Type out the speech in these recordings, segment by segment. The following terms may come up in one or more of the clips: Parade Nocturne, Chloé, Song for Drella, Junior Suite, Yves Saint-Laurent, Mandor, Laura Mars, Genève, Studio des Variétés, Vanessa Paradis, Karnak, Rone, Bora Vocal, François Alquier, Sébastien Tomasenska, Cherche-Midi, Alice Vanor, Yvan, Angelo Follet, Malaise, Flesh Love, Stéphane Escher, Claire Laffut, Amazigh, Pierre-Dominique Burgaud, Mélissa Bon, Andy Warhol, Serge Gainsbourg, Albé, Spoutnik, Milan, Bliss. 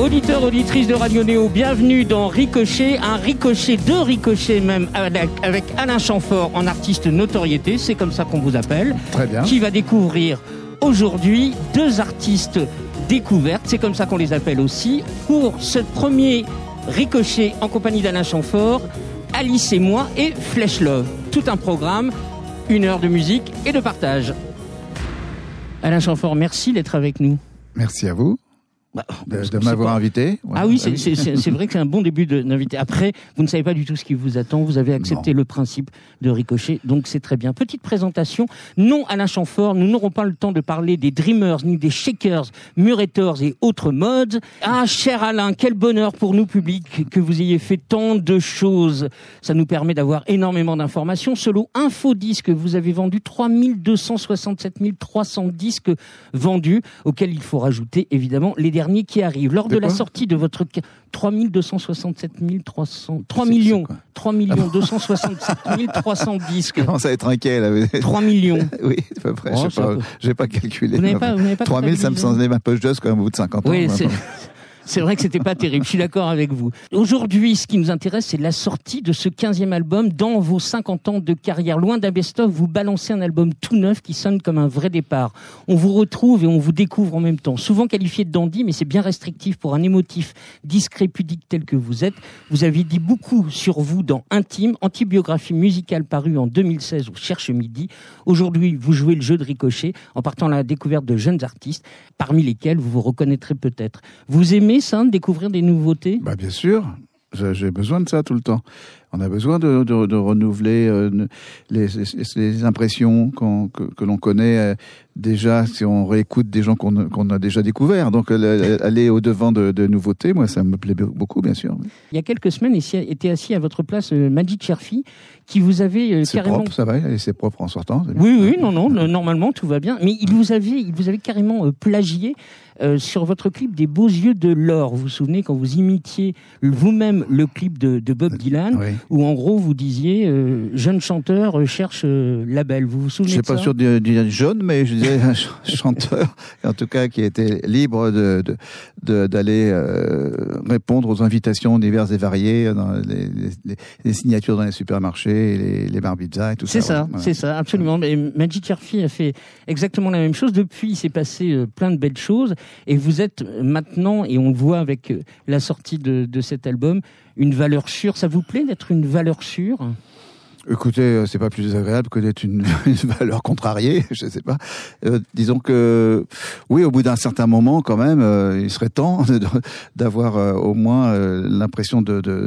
Auditeurs, auditrices de Radio Néo, bienvenue dans Ricochet, un ricochet, deux ricochets même, avec Alain Chamfort en artiste notoriété, c'est comme ça qu'on vous appelle. Très bien. Qui va découvrir aujourd'hui deux artistes découvertes, c'est comme ça qu'on les appelle aussi. Pour ce premier ricochet en compagnie d'Alain Chamfort, Alice et moi et Flesh Love. Tout un programme, une heure de musique et de partage. Alain Chamfort, merci d'être avec nous. Merci à vous. De m'avoir invité. Ouais. Ah oui, c'est vrai que c'est un bon début d'invité. Après, vous ne savez pas du tout ce qui vous attend. Vous avez accepté le principe de Ricochet, donc c'est très bien. Petite présentation. Non, Alain Chamfort, nous n'aurons pas le temps de parler des Dreamers, ni des Shakers, Murettors et autres modes. Ah, cher Alain, quel bonheur pour nous, public, que vous ayez fait tant de choses. Ça nous permet d'avoir énormément d'informations. Solo Infodisque, vous avez vendu 3267 300 disques vendus, auxquels il faut rajouter, évidemment, les dernier qui arrive. Lors de la sortie de votre... 3 267 300 disques. Je commence à être inquiet, là. 3 millions. Oui, à peu près. J'ai pas calculé. Vous n'avez pas 3 000, ça me semblait ma poche d'os, quand même, au bout de 50 ans. Oui, c'est vrai que c'était pas terrible. Je suis d'accord avec vous. Aujourd'hui, ce qui nous intéresse, c'est la sortie de ce 15e album. Dans vos 50 ans de carrière, loin d'un best-of, vous balancez un album tout neuf qui sonne comme un vrai départ. On vous retrouve et on vous découvre en même temps. Souvent qualifié de dandy, mais c'est bien restrictif pour un émotif discret, pudique tel que vous êtes. Vous avez dit beaucoup sur vous dans Intime, antibiographie musicale parue en 2016 au Cherche-Midi. Aujourd'hui, vous jouez le jeu de Ricochet en partant à la découverte de jeunes artistes, parmi lesquels vous vous reconnaîtrez peut-être. Vous aimez ça, de découvrir des nouveautés ? Bah bien sûr, j'ai besoin de ça tout le temps. On a besoin de renouveler les impressions que l'on connaît déjà, si on réécoute des gens qu'on a déjà découverts. Donc aller au-devant de nouveautés, moi ça me plaît beaucoup, bien sûr. Il y a quelques semaines, était assis à votre place Magyd Cherfi, qui vous avait carrément... Propre, ça va, c'est propre en sortant. Normalement tout va bien. Mais il vous avait carrément plagié sur votre clip des Beaux Yeux de l'Or. Vous vous souvenez quand vous imitiez vous-même le clip de Bob Dylan, oui. Où en gros vous disiez jeune chanteur cherche label. Vous vous souvenez de ça ? Je ne suis pas sûr de dire jeune, mais je disais un chanteur, en tout cas qui était libre d'aller répondre aux invitations diverses et variées, dans les signatures dans les supermarchés, les bars pizza et tout ça. C'est ça, absolument. Ouais. Magyd Cherfi a fait exactement la même chose. Depuis, il s'est passé plein de belles choses. Et vous êtes maintenant, et on le voit avec la sortie de cet album, une valeur sûre. Ça vous plaît d'être une valeur sûre ? Écoutez, c'est pas plus désagréable que d'être une valeur contrariée, je sais pas. Disons que, oui, au bout d'un certain moment, quand même, il serait temps d'avoir au moins l'impression de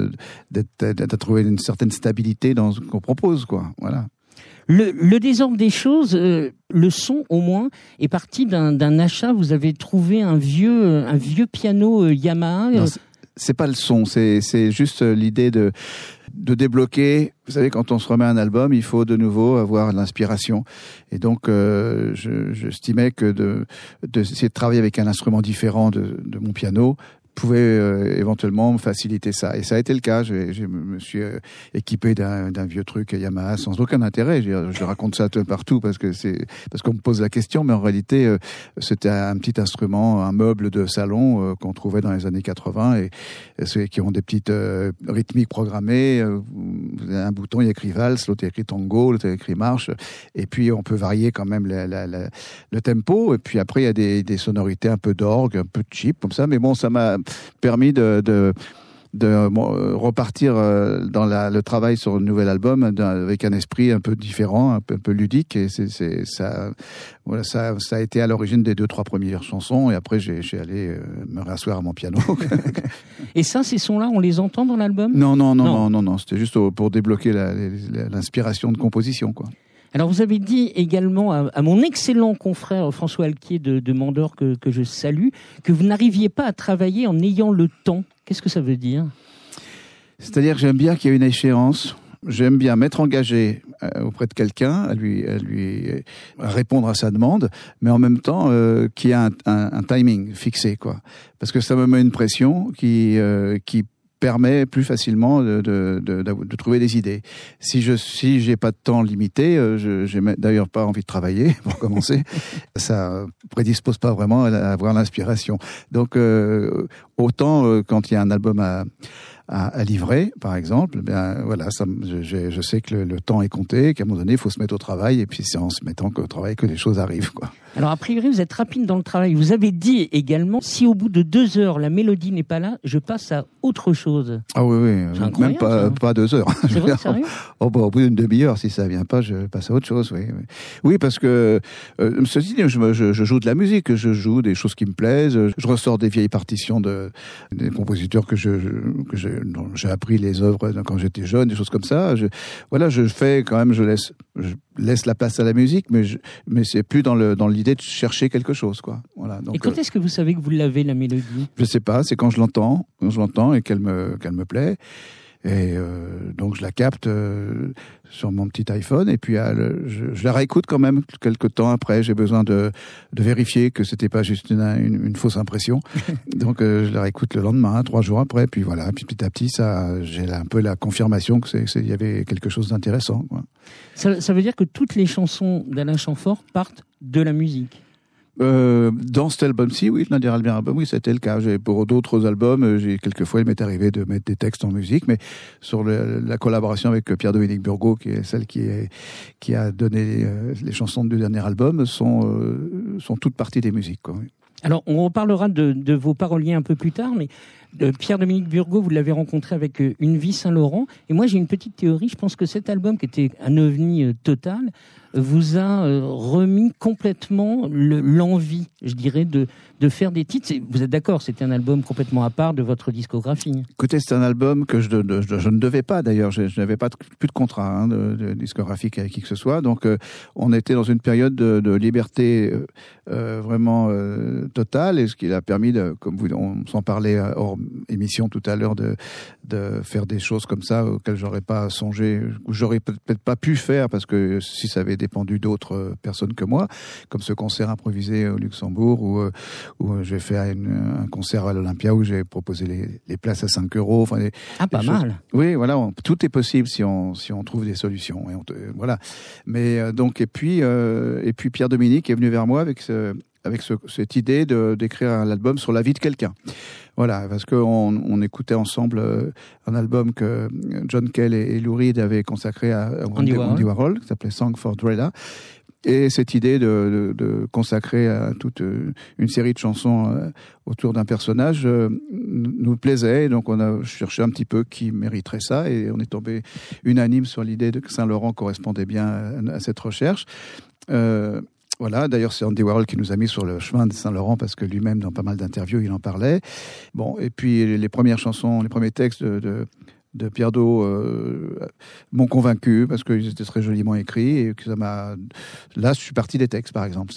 trouver une certaine stabilité dans ce qu'on propose, quoi. Voilà. Le désordre des choses, le son au moins, est parti d'un achat. Vous avez trouvé un vieux piano Yamaha. Non, c'est pas le son, c'est juste l'idée de débloquer. Vous savez, quand on se remet un album, il faut de nouveau avoir l'inspiration. Et donc, j'estimais que d'essayer de travailler avec un instrument différent de mon piano pouvait éventuellement faciliter ça. Et ça a été le cas. Je me suis équipé d'un vieux truc Yamaha sans aucun intérêt. Je raconte ça partout parce qu'on me pose la question, mais en réalité, c'était un petit instrument, un meuble de salon qu'on trouvait dans les années 80 et ceux qui ont des petites rythmiques programmées. Un bouton, il y a écrit valse, l'autre il y a écrit tango, l'autre il y a écrit marche. Et puis, on peut varier quand même le tempo. Et puis après, il y a des sonorités un peu d'orgue, un peu de chip, comme ça. Mais bon, ça m'a permis de repartir dans le travail sur le nouvel album avec un esprit un peu différent, un peu ludique. Et ça a été à l'origine des 2-3 premières chansons. Et après, j'ai allé me rasseoir à mon piano. Et ça, ces sons-là, on les entend dans l'album ? Non. C'était juste pour débloquer l'inspiration de composition, quoi. Alors vous avez dit également à mon excellent confrère François Alquier de Mandor, que je salue, que vous n'arriviez pas à travailler en ayant le temps. Qu'est-ce que ça veut dire ? C'est-à-dire que j'aime bien qu'il y ait une échéance. J'aime bien m'être engagé auprès de quelqu'un, à lui répondre à sa demande, mais en même temps qu'il y ait un timing fixé, quoi. Parce que ça me met une pression qui permet plus facilement de trouver des idées. Si j'ai pas de temps limité, j'ai d'ailleurs pas envie de travailler pour commencer. Ça prédispose pas vraiment à avoir l'inspiration. Donc autant quand il y a un album à livrer, par exemple, ben voilà, je sais que le temps est compté, qu'à un moment donné, il faut se mettre au travail, et puis c'est en se mettant au travail que les choses arrivent, quoi. Alors, a priori, vous êtes rapide dans le travail. Vous avez dit également, si au bout de 2 heures, la mélodie n'est pas là, je passe à autre chose. Ah oui, oui, même pas 2 heures. C'est vrai, sérieux ? Oh, bah, au bout d'une demi-heure, si ça vient pas, je passe à autre chose, oui. Oui, oui, parce que, ceci dit, je joue de la musique, je joue des choses qui me plaisent, je ressors des vieilles partitions des compositeurs que j'ai appris les œuvres quand j'étais jeune, des choses comme ça. Je fais quand même, je laisse la place à la musique, mais c'est plus dans l'idée de chercher quelque chose, quoi. Voilà. Donc, et quand est-ce que vous savez que vous l'avez, la mélodie ? Je sais pas, c'est quand je l'entends et qu'elle me plaît. Et donc je la capte sur mon petit iPhone et puis je la réécoute quand même quelques temps après. J'ai besoin de vérifier que c'était pas juste une fausse impression. Donc je la réécoute le lendemain, 3 jours après. Puis voilà, puis petit à petit, ça, j'ai un peu la confirmation qu'il y avait quelque chose d'intéressant, quoi. Ça veut dire que toutes les chansons d'Alain Chamfort partent de la musique. Dans cet album-ci, oui, l'un des albums, oui, c'était le cas. Pour d'autres albums, quelquefois, il m'est arrivé de mettre des textes en musique, mais sur la collaboration avec Pierre-Dominique Burgaud, qui est celle qui a donné les chansons du dernier album, sont toutes parties des musiques, quoi. Alors, on reparlera de vos paroliers un peu plus tard, mais Pierre-Dominique Burgaud, vous l'avez rencontré avec Une vie Saint-Laurent. Et moi, j'ai une petite théorie. Je pense que cet album, qui était un ovni total, vous a remis complètement l'envie, je dirais, de faire des titres. Vous êtes d'accord, c'était un album complètement à part de votre discographie. Écoutez, c'est un album que je ne devais pas, d'ailleurs. Je n'avais pas plus de contrat de discographique avec qui que ce soit. Donc, on était dans une période de liberté vraiment totale. Et ce qui a permis, comme on s'en parlait hors émission tout à l'heure, de faire des choses comme ça auxquelles j'aurais pas songé, ou j'aurais peut-être pas pu faire, parce que si ça avait dépendu d'autres personnes que moi, comme ce concert improvisé au Luxembourg, où j'ai fait un concert à l'Olympia, où j'ai proposé les places à 5 €. Enfin, mal. Oui, voilà, tout est possible si on trouve des solutions. Et voilà. Mais donc, et puis Pierre-Dominique est venu vers moi avec cette idée d'écrire un album sur la vie de quelqu'un. Voilà, parce qu'on écoutait ensemble un album que John Cale et Lou Reed avaient consacré à Andy Warhol, qui s'appelait Song for Drella. Et cette idée de consacrer à toute une série de chansons autour d'un personnage nous plaisait. Donc on a cherché un petit peu qui mériterait ça, et on est tombé unanime sur l'idée que Saint-Laurent correspondait bien à cette recherche. Voilà, d'ailleurs c'est Andy Warhol qui nous a mis sur le chemin de Saint-Laurent, parce que lui-même, dans pas mal d'interviews, il en parlait. Bon, et puis les premières chansons, les premiers textes de Pierre-Do m'ont convaincu, parce qu'ils étaient très joliment écrits, et que ça m'a... Là, je suis parti des textes, par exemple.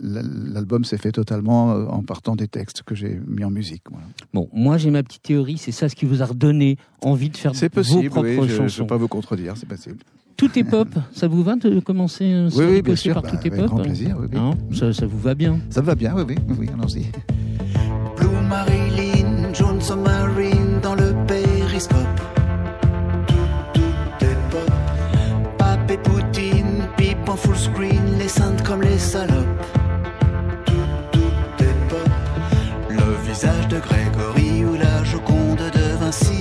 L'album s'est fait totalement en partant des textes que j'ai mis en musique. Voilà. Bon, moi, j'ai ma petite théorie, c'est ça ce qui vous a redonné envie de faire vos propres chansons. C'est possible, je ne peux pas vous contredire, c'est possible. Tout est pop, ça vous va de commencer oui, bien sûr, par Tout est pop ? Avec grand plaisir, oui. Non, ça vous va bien ? Ça me va bien, oui, allons-y. Blue Marilyn, jaune sous-marine dans le périscope. Tout est pop. Pape et Poutine, pipe en full screen, les saintes comme les salopes. Tout est pop. Le visage de Grégory ou la Joconde de Vinci.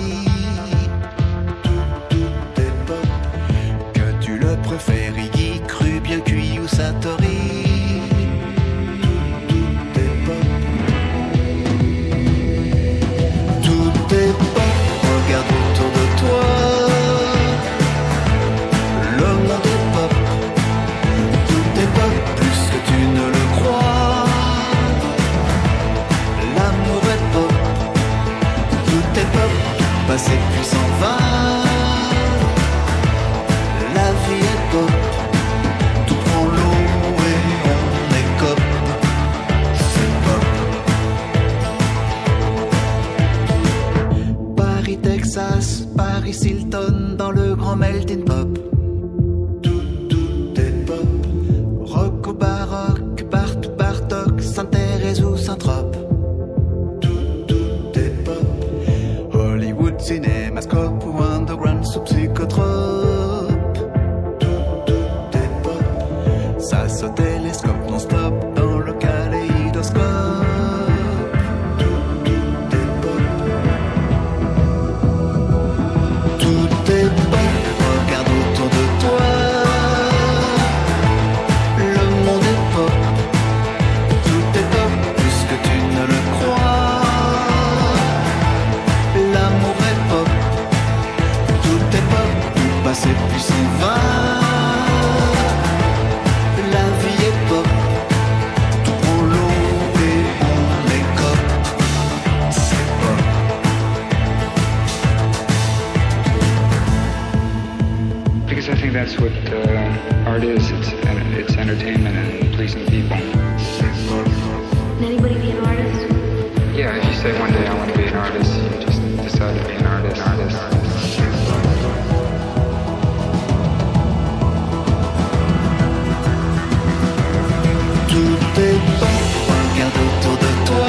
Ferrigui, cru, bien cuit ou satori. Tout est pop, regarde autour de toi. Le monde est pop, tout est pop, plus que tu ne le crois. L'amour est pop, tout est pop, tout passé puis s'en va. Paris Hilton dans le grand melting pop. Tout est pop. Rock ou baroque, Bartok, Saint-Thérèse ou Saint-Trope. Tout est pop. Hollywood artist? Yeah, if you say one day I want to be an artist, you just decide to be an artist. Tout est bon, regarde autour de toi.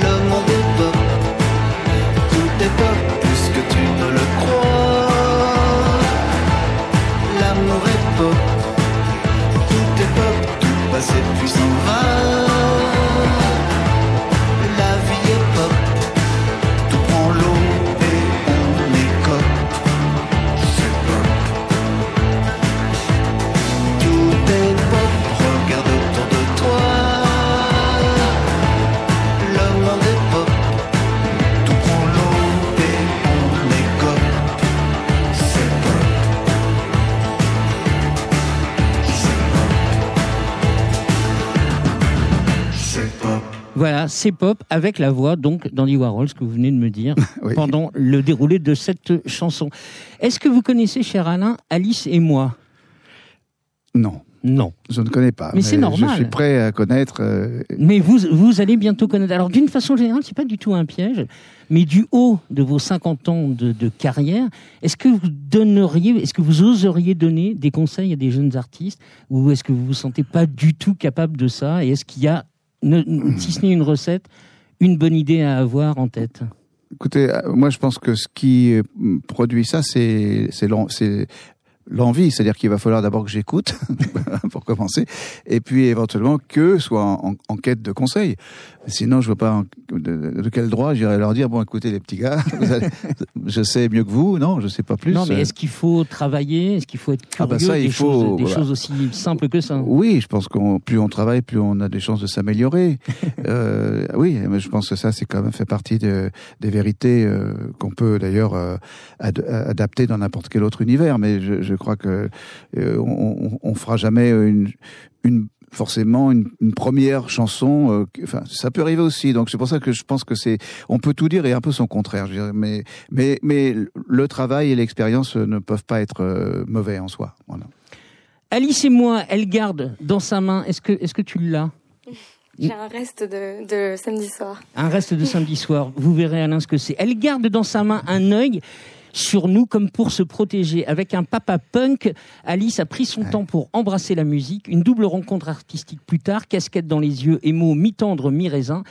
Le monde est pop, tout est pop, plus que tu ne le crois. L'amour est pop, tout est pop, tout passe et puis s'en va. La vie est pop, tout prend l'eau et on écope. C'est pop. Tout est pop, regarde autour de toi. Le monde est pop, tout prend l'eau et on écope. C'est pop. C'est pop. C'est pop. Voilà, c'est pop avec la voix donc d'Andy Warhol, ce que vous venez de me dire oui. Pendant le déroulé de cette chanson. Est-ce que vous connaissez, cher Alain, Alice et moi? Non. Non. Je ne connais pas. Mais c'est normal. Je suis prêt à connaître. Mais vous allez bientôt connaître. Alors, d'une façon générale, c'est pas du tout un piège, mais du haut de vos 50 ans de carrière, est-ce que vous oseriez donner des conseils à des jeunes artistes, ou est-ce que vous vous sentez pas du tout capable de ça, et est-ce qu'il y a si ce n'est une recette, une bonne idée à avoir en tête? Écoutez, moi je pense que ce qui produit ça, c'est l'envie. C'est-à-dire qu'il va falloir d'abord que j'écoute, pour commencer, et puis éventuellement qu'eux soient en quête de conseils. Sinon, je ne vois pas de quel droit j'irais leur dire, bon, écoutez les petits gars, je sais mieux que vous, non, je ne sais pas plus. Non, mais est-ce qu'il faut travailler? Est-ce qu'il faut être curieux choses aussi simples que ça? Oui, je pense que plus on travaille, plus on a des chances de s'améliorer. Oui, mais je pense que ça, c'est quand même fait partie des vérités qu'on peut d'ailleurs adapter dans n'importe quel autre univers. Mais je crois qu'on ne fera jamais forcément une première chanson, enfin ça peut arriver aussi. Donc c'est pour ça que je pense que on peut tout dire et un peu son contraire. Je dirais, mais le travail et l'expérience ne peuvent pas être mauvais en soi. Voilà. Alice et moi, elle garde dans sa main. Est-ce que tu l'as? J'ai un reste de samedi soir. Un reste de samedi soir. Vous verrez Alain ce que c'est. Elle garde dans sa main un œil sur nous comme pour se protéger. Avec un papa punk, Alice a pris son temps pour embrasser la musique. Une double rencontre artistique plus tard, casquette dans les yeux et mots mi-tendre, mi-raisin.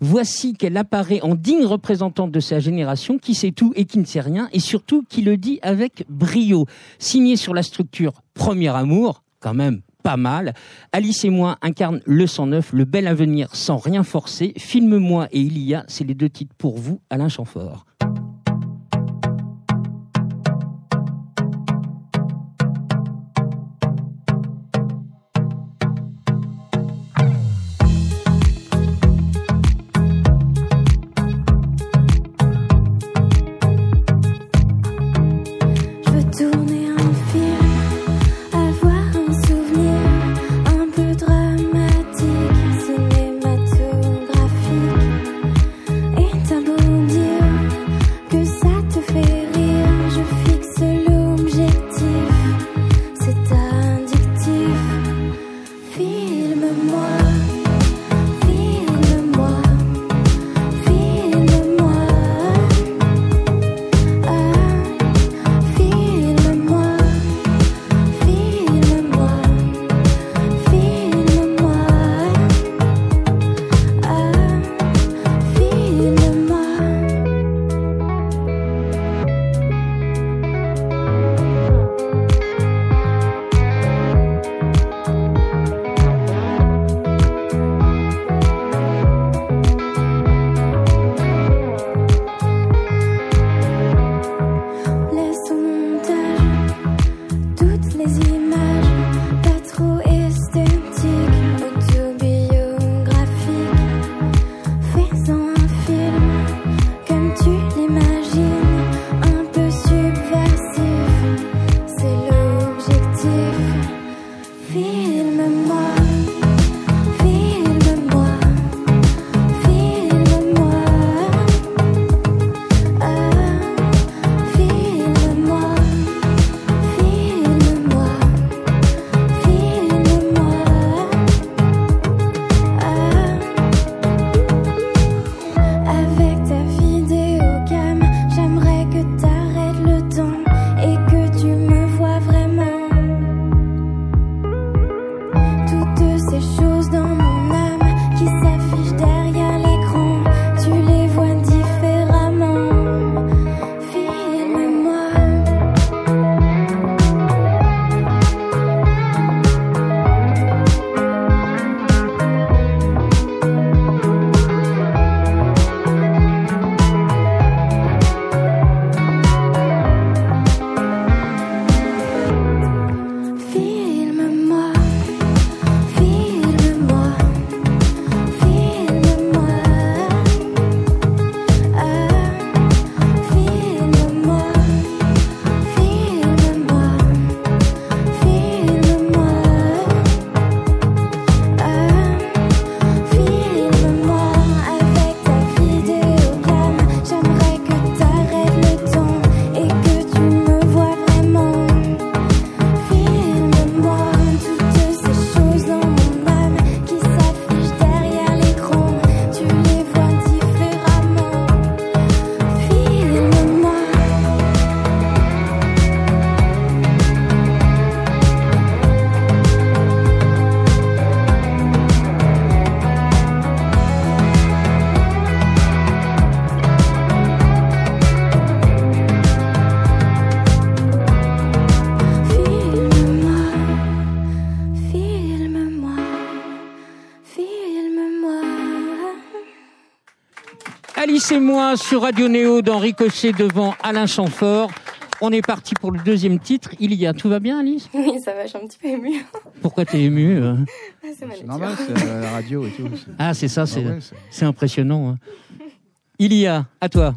Voici qu'elle apparaît en digne représentante de sa génération, qui sait tout et qui ne sait rien, et surtout qui le dit avec brio. Signée sur la structure Premier Amour, quand même pas mal, Alice et moi incarne le 109, le bel avenir sans rien forcer. Filme-moi et Il y a, c'est les deux titres pour vous, Alain Chamfort. Alice et moi sur Radio Néo dans Ricochet devant Alain Chamfort. On est parti pour le deuxième titre. Il y a, tout va bien Alice? Oui, ça va, je suis un petit peu émue. Pourquoi t'es émue? C'est normal, c'est la radio et tout. Ah, c'est ça, c'est, ah ouais, c'est impressionnant. Hein. Il y a, à toi.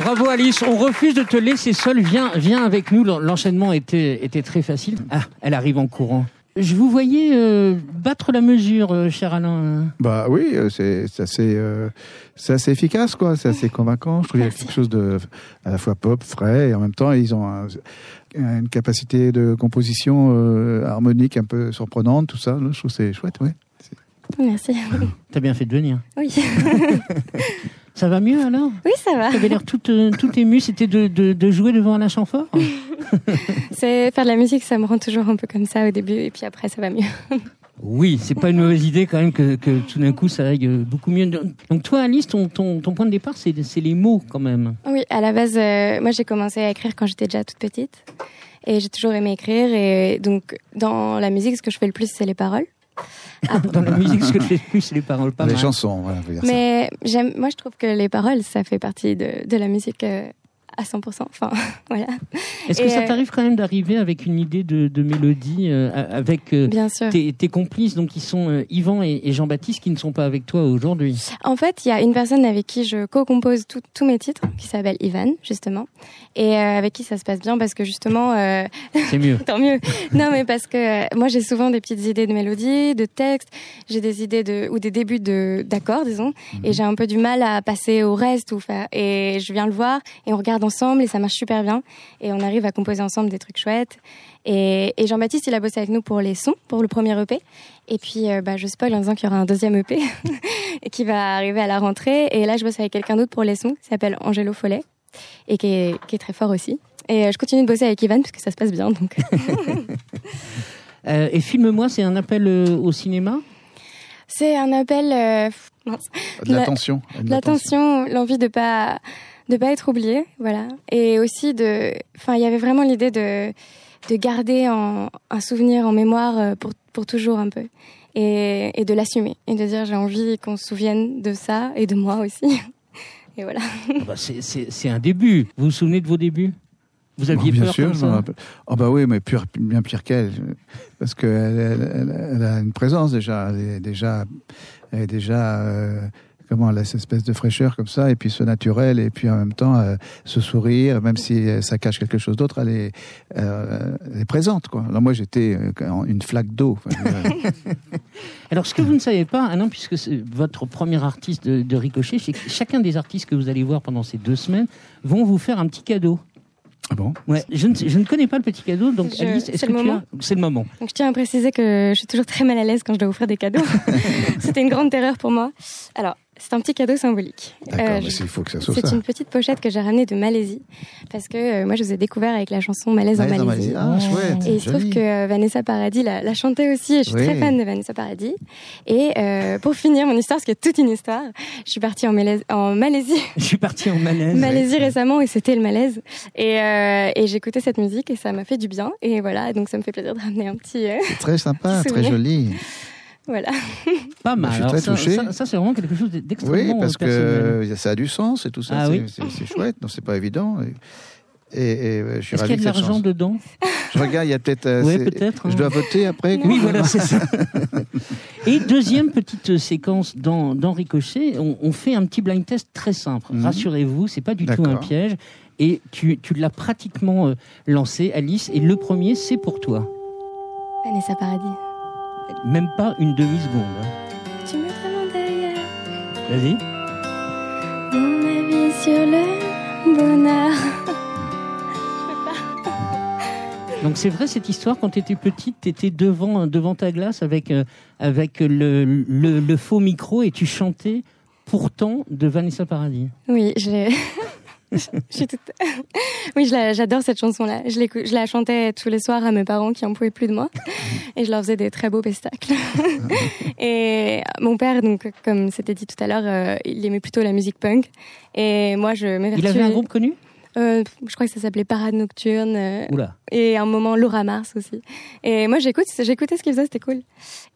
Bravo Alice, on refuse de te laisser seule, viens avec nous, l'enchaînement était très facile. Ah, elle arrive en courant. Je vous voyais battre la mesure, cher Alain. Bah oui, c'est assez efficace, quoi. C'est assez convaincant. Je trouve qu'il y a quelque chose de à la fois pop, frais, et en même temps, ils ont une capacité de composition harmonique un peu surprenante, tout ça. Je trouve que c'est chouette, oui. Merci. T'as bien fait de venir. Oui. Ça va mieux alors? Oui, ça va. T'avais l'air toute émue, c'était de jouer devant Alain Chamfort. C'est faire de la musique, ça me rend toujours un peu comme ça au début et puis après ça va mieux. Oui, c'est pas une mauvaise idée quand même que tout d'un coup ça aille beaucoup mieux. Donc toi Alice, ton point de départ c'est les mots quand même. Oui, à la base, moi j'ai commencé à écrire quand j'étais déjà toute petite et j'ai toujours aimé écrire et donc dans la musique ce que je fais le plus c'est les paroles. Dans la musique ce que je fais le plus c'est les paroles, pas mal. Les chansons, voilà. Mais moi je trouve que les paroles ça fait partie de la musique à 100%, enfin, voilà. Est-ce que ça t'arrive quand même d'arriver avec une idée de mélodie, avec tes complices, donc qui sont Yvan et Jean-Baptiste, qui ne sont pas avec toi aujourd'hui? En fait, il y a une personne avec qui je co-compose tous mes titres, qui s'appelle Yvan, justement, et avec qui ça se passe bien, parce que justement... C'est mieux. Tant mieux. Non, mais parce que moi, j'ai souvent des petites idées de mélodie, de texte, j'ai des idées ou des débuts d'accords, disons, et j'ai un peu du mal à passer au reste, et je viens le voir, et on regarde ensemble et ça marche super bien et on arrive à composer ensemble des trucs chouettes et Jean-Baptiste il a bossé avec nous pour les sons pour le premier EP et puis je spoil en disant qu'il y aura un deuxième EP qui va arriver à la rentrée et là je bosse avec quelqu'un d'autre pour les sons qui s'appelle Angelo Follet et qui est très fort aussi et je continue de bosser avec Yvan parce que ça se passe bien donc. Et Filme-moi c'est un appel au cinéma? C'est un appel de l'attention, l'envie de pas être oublié, voilà. Et aussi il y avait vraiment l'idée de garder un souvenir en mémoire pour toujours un peu. Et de l'assumer. Et de dire j'ai envie qu'on se souvienne de ça et de moi aussi. Et voilà. C'est un début. Vous vous souvenez de vos débuts? Vous aviez peur comme ça? Oui, mais bien pire qu'elle. Parce qu'elle a une présence déjà. Elle est déjà elle a cette espèce de fraîcheur comme ça, et puis ce naturel, et puis en même temps ce sourire, même si ça cache quelque chose d'autre, elle est présente, quoi. Alors moi j'étais une flaque d'eau. Alors ce que vous ne savez pas, Alain, puisque c'est votre premier artiste de Ricochet, c'est que chacun des artistes que vous allez voir pendant ces 2 semaines vont vous faire un petit cadeau. Ah bon? Ouais, je ne connais pas le petit cadeau, donc Alice, est-ce que tu as... C'est le moment. Donc, je tiens à préciser que je suis toujours très mal à l'aise quand je dois offrir des cadeaux. C'était une grande terreur pour moi. Alors, c'est un petit cadeau symbolique. D'accord, mais il faut que ça soit ça. C'est une petite pochette que j'ai ramenée de Malaisie, parce que moi, je vous ai découvert avec la chanson Malaise en Malaisie. Ah, chouette. Et il se trouve que Vanessa Paradis l'a chantée aussi, et je suis très fan de Vanessa Paradis. Et pour finir mon histoire, parce qu'il y a toute une histoire, je suis partie en Malaisie. Je suis partie en Malaise. Malaisie récemment, et c'était le malaise. Et j'écoutais cette musique, et ça m'a fait du bien. Et voilà, donc ça me fait plaisir de ramener un petit... C'est très sympa, très joli. Voilà. Pas mal. Je suis très touché. Ça, c'est vraiment quelque chose d'extrêmement... Oui, parce que ça a du sens et tout ça. Ah c'est chouette. Non, c'est pas évident. Et je suis ravi. Est-ce qu'il y a de l'argent dedans? Je regarde, il y a peut-être... Oui, peut-être. Je dois voter après. Oui, voilà, c'est ça. Et deuxième petite séquence dans Ricochet, on fait un petit blind test très simple. Rassurez-vous, c'est pas du tout un piège. Et tu l'as pratiquement lancé, Alice. Et le premier, c'est pour toi. Vanessa Paradis. Même pas une demi-seconde. Tu me demandais hier. Vas-y. Mon avis sur le bonheur. Je sais pas. Donc c'est vrai cette histoire, quand t'étais petite, t'étais devant ta glace avec le faux micro et tu chantais Pourtant de Vanessa Paradis. Oui, j'adore cette chanson-là. Je la chantais tous les soirs à mes parents qui n'en pouvaient plus de moi. Et je leur faisais des très beaux pestacles. Et mon père, donc, comme c'était dit tout à l'heure, il aimait plutôt la musique punk. Et moi, je m'évertuais. Il avait un groupe connu? Je crois que ça s'appelait Parade Nocturne. Et à un moment, Laura Mars aussi. Et moi, j'écoutais ce qu'ils faisaient, c'était cool.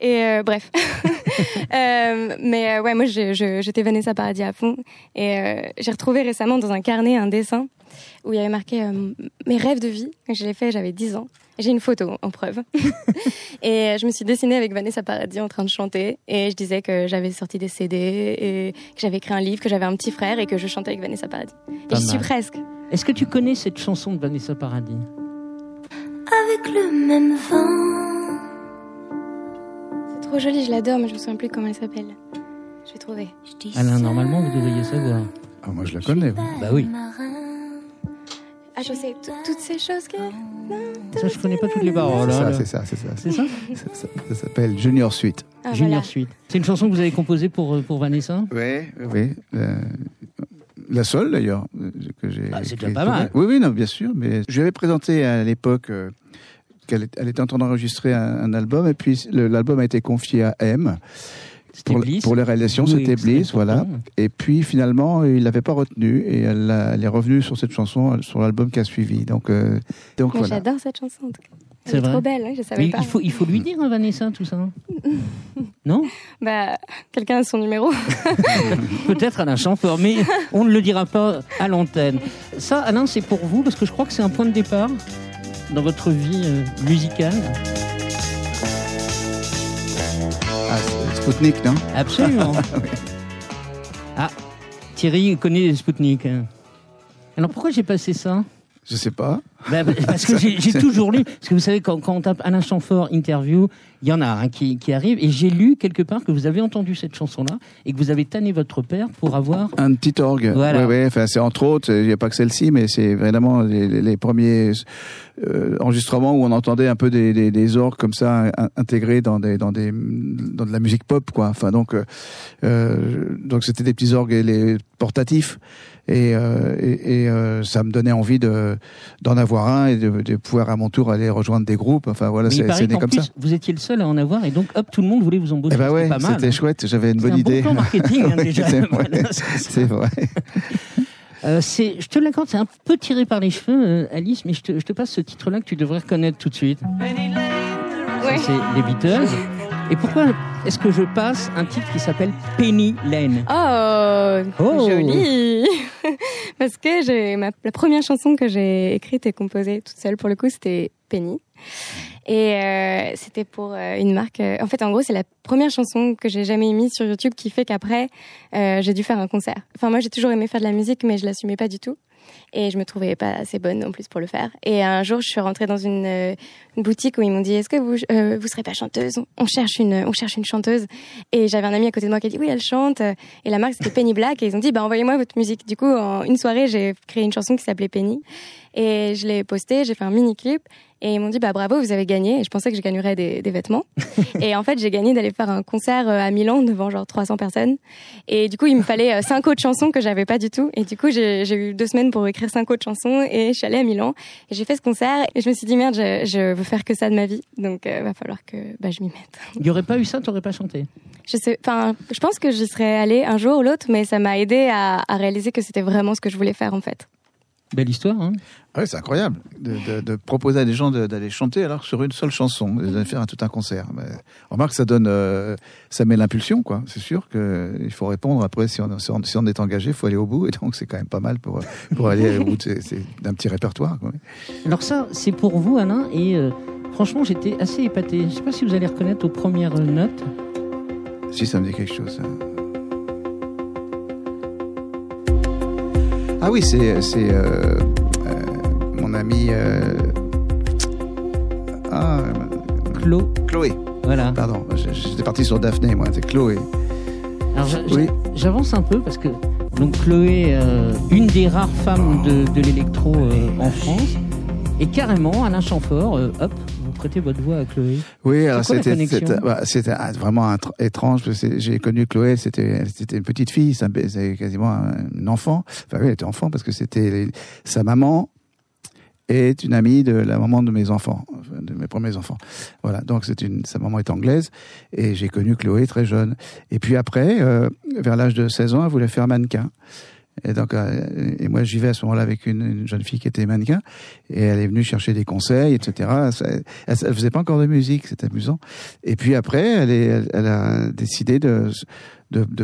Et bref. Mais ouais, moi, j'étais Vanessa Paradis à fond. Et j'ai retrouvé récemment dans un carnet un dessin où il y avait marqué mes rêves de vie. Je l'ai fait, j'avais 10 ans. J'ai une photo en preuve. Et je me suis dessinée avec Vanessa Paradis en train de chanter. Et je disais que j'avais sorti des CD, et que j'avais écrit un livre, que j'avais un petit frère et que je chantais avec Vanessa Paradis. Et j'y suis presque. Est-ce que tu connais cette chanson de Vanessa Paradis? Avec le même vent. C'est trop joli, je l'adore, mais je me souviens plus comment elle s'appelle. Je vais trouver. Alain, normalement, vous devriez savoir. Ah, moi, je la connais. Bah oui. Ah, je sais, toutes ces choses que... Ça, je connais pas toutes les paroles. Ça s'appelle Junior Suite. Ah, Junior Suite. C'est une chanson que vous avez composée pour Vanessa? Oui. La seule, d'ailleurs, que j'ai... Ah, c'est déjà pas mal. Oui, non, bien sûr. Mais je lui avais présenté à l'époque... Elle était en train d'enregistrer un album, et puis l'album a été confié à M. Pour les réalisations, oui, c'était Bliss, voilà. Et puis finalement, il l'avait pas retenu, et elle est revenue sur cette chanson, sur l'album qui a suivi. Donc voilà. J'adore cette chanson, en tout cas. C'est trop belle, hein, je savais mais pas. Il faut lui dire, hein, Vanessa, tout ça. Non ? Bah, quelqu'un a son numéro. Peut-être Alain Chamfort, mais on ne le dira pas à l'antenne. Ça, Alain, c'est pour vous, parce que je crois que c'est un point de départ dans votre vie musicale. Ah, Spoutnik, non ? Absolument. Oui. Ah, Thierry connaît Spoutnik. Alors pourquoi j'ai passé ça ? Je sais pas. Parce que j'ai toujours lu. Parce que vous savez, quand on tape Alain Chamfort interview, il y en a un qui arrive. Et j'ai lu quelque part que vous avez entendu cette chanson-là et que vous avez tanné votre père pour avoir un petit orgue. Voilà. Oui, enfin, c'est entre autres. Il n'y a pas que celle-ci, mais c'est vraiment les premiers enregistrements où on entendait un peu des orgues comme ça intégrés dans de la musique pop, quoi. Enfin, donc c'était des petits orgues portatifs. Et ça me donnait envie d'en avoir un et de pouvoir à mon tour aller rejoindre des groupes. Enfin voilà, c'est né comme ça. Vous étiez le seul à en avoir et donc hop, tout le monde voulait vous embaucher. Eh ben ouais, c'était chouette, j'avais une bonne idée. C'est un bon plan marketing, hein, déjà. C'est vrai. Je te l'accorde, c'est un peu tiré par les cheveux, Alice, mais je te passe ce titre-là que tu devrais reconnaître tout de suite. Ouais. Ça, c'est les Beatles. Et pourquoi est-ce que je passe un titre qui s'appelle Penny Lane ? Oh, joli. Parce que la première chanson que j'ai écrite et composée toute seule, pour le coup, c'était Penny. Et c'était pour une marque... En fait, en gros, c'est la première chanson que j'ai jamais mise sur YouTube qui fait qu'après, j'ai dû faire un concert. Enfin, moi, j'ai toujours aimé faire de la musique, mais je l'assumais pas du tout. Et je me trouvais pas assez bonne non plus pour le faire. Et un jour, je suis rentrée dans une boutique où ils m'ont dit « Est-ce que vous serez pas chanteuse ? On cherche une chanteuse. » Et j'avais un ami à côté de moi qui a dit « Oui, elle chante. » Et la marque, c'était Penny Black. Et ils ont dit « Bah, envoyez-moi votre musique. » Du coup, en une soirée, j'ai créé une chanson qui s'appelait Penny. Et je l'ai postée, j'ai fait un mini-clip. Et ils m'ont dit « Bah, bravo, vous avez gagné. » Et je pensais que je gagnerais des vêtements. Et en fait, j'ai gagné d'aller faire un concert à Milan devant genre 300 personnes. Et du coup, il me fallait 5 autres chansons que j'avais pas du tout. Et du coup, j'ai eu 2 semaines pour écrire 5 autres chansons et je suis allée à Milan et j'ai fait ce concert et je me suis dit merde, je veux faire que ça de ma vie, donc va falloir que je m'y mette. Il y aurait pas eu ça, t'aurais pas chanté. Je pense que j'y serais allée un jour ou l'autre, mais ça m'a aidée à réaliser que c'était vraiment ce que je voulais faire en fait. Belle histoire, hein. Ah oui, c'est incroyable de proposer à des gens d'aller chanter alors sur une seule chanson, d'aller faire tout un concert. Mais, remarque, ça met l'impulsion, quoi. C'est sûr qu'il faut répondre. Après, si on est engagé, il faut aller au bout. Et donc, c'est quand même pas mal pour aller au bout d'un petit répertoire, quoi. Alors ça, c'est pour vous, Alain. Et franchement, j'étais assez épaté. Je ne sais pas si vous allez reconnaître aux premières notes. Si, ça me dit quelque chose, ça. Ah oui, c'est mon amie Chloé. Voilà. Pardon, j'étais parti sur Daphné, moi, c'est Chloé. Alors j'avance un peu parce que donc Chloé, une des rares femmes de l'électro en France, et carrément Alain Chamfort, hop. Prêtez votre voix à Chloé. Oui, alors c'était vraiment étrange. Parce que j'ai connu Chloé, c'était une petite fille, c'était quasiment un enfant. Enfin oui, elle était enfant parce que c'était sa maman est une amie de la maman de mes enfants, de mes premiers enfants. Voilà, donc sa maman est anglaise et j'ai connu Chloé très jeune. Et puis après, vers l'âge de 16 ans, elle voulait faire mannequin. Et donc, moi, j'y vais à ce moment-là avec une jeune fille qui était mannequin, et elle est venue chercher des conseils, etc. Elle faisait pas encore de musique, c'est amusant. Et puis après, elle a décidé de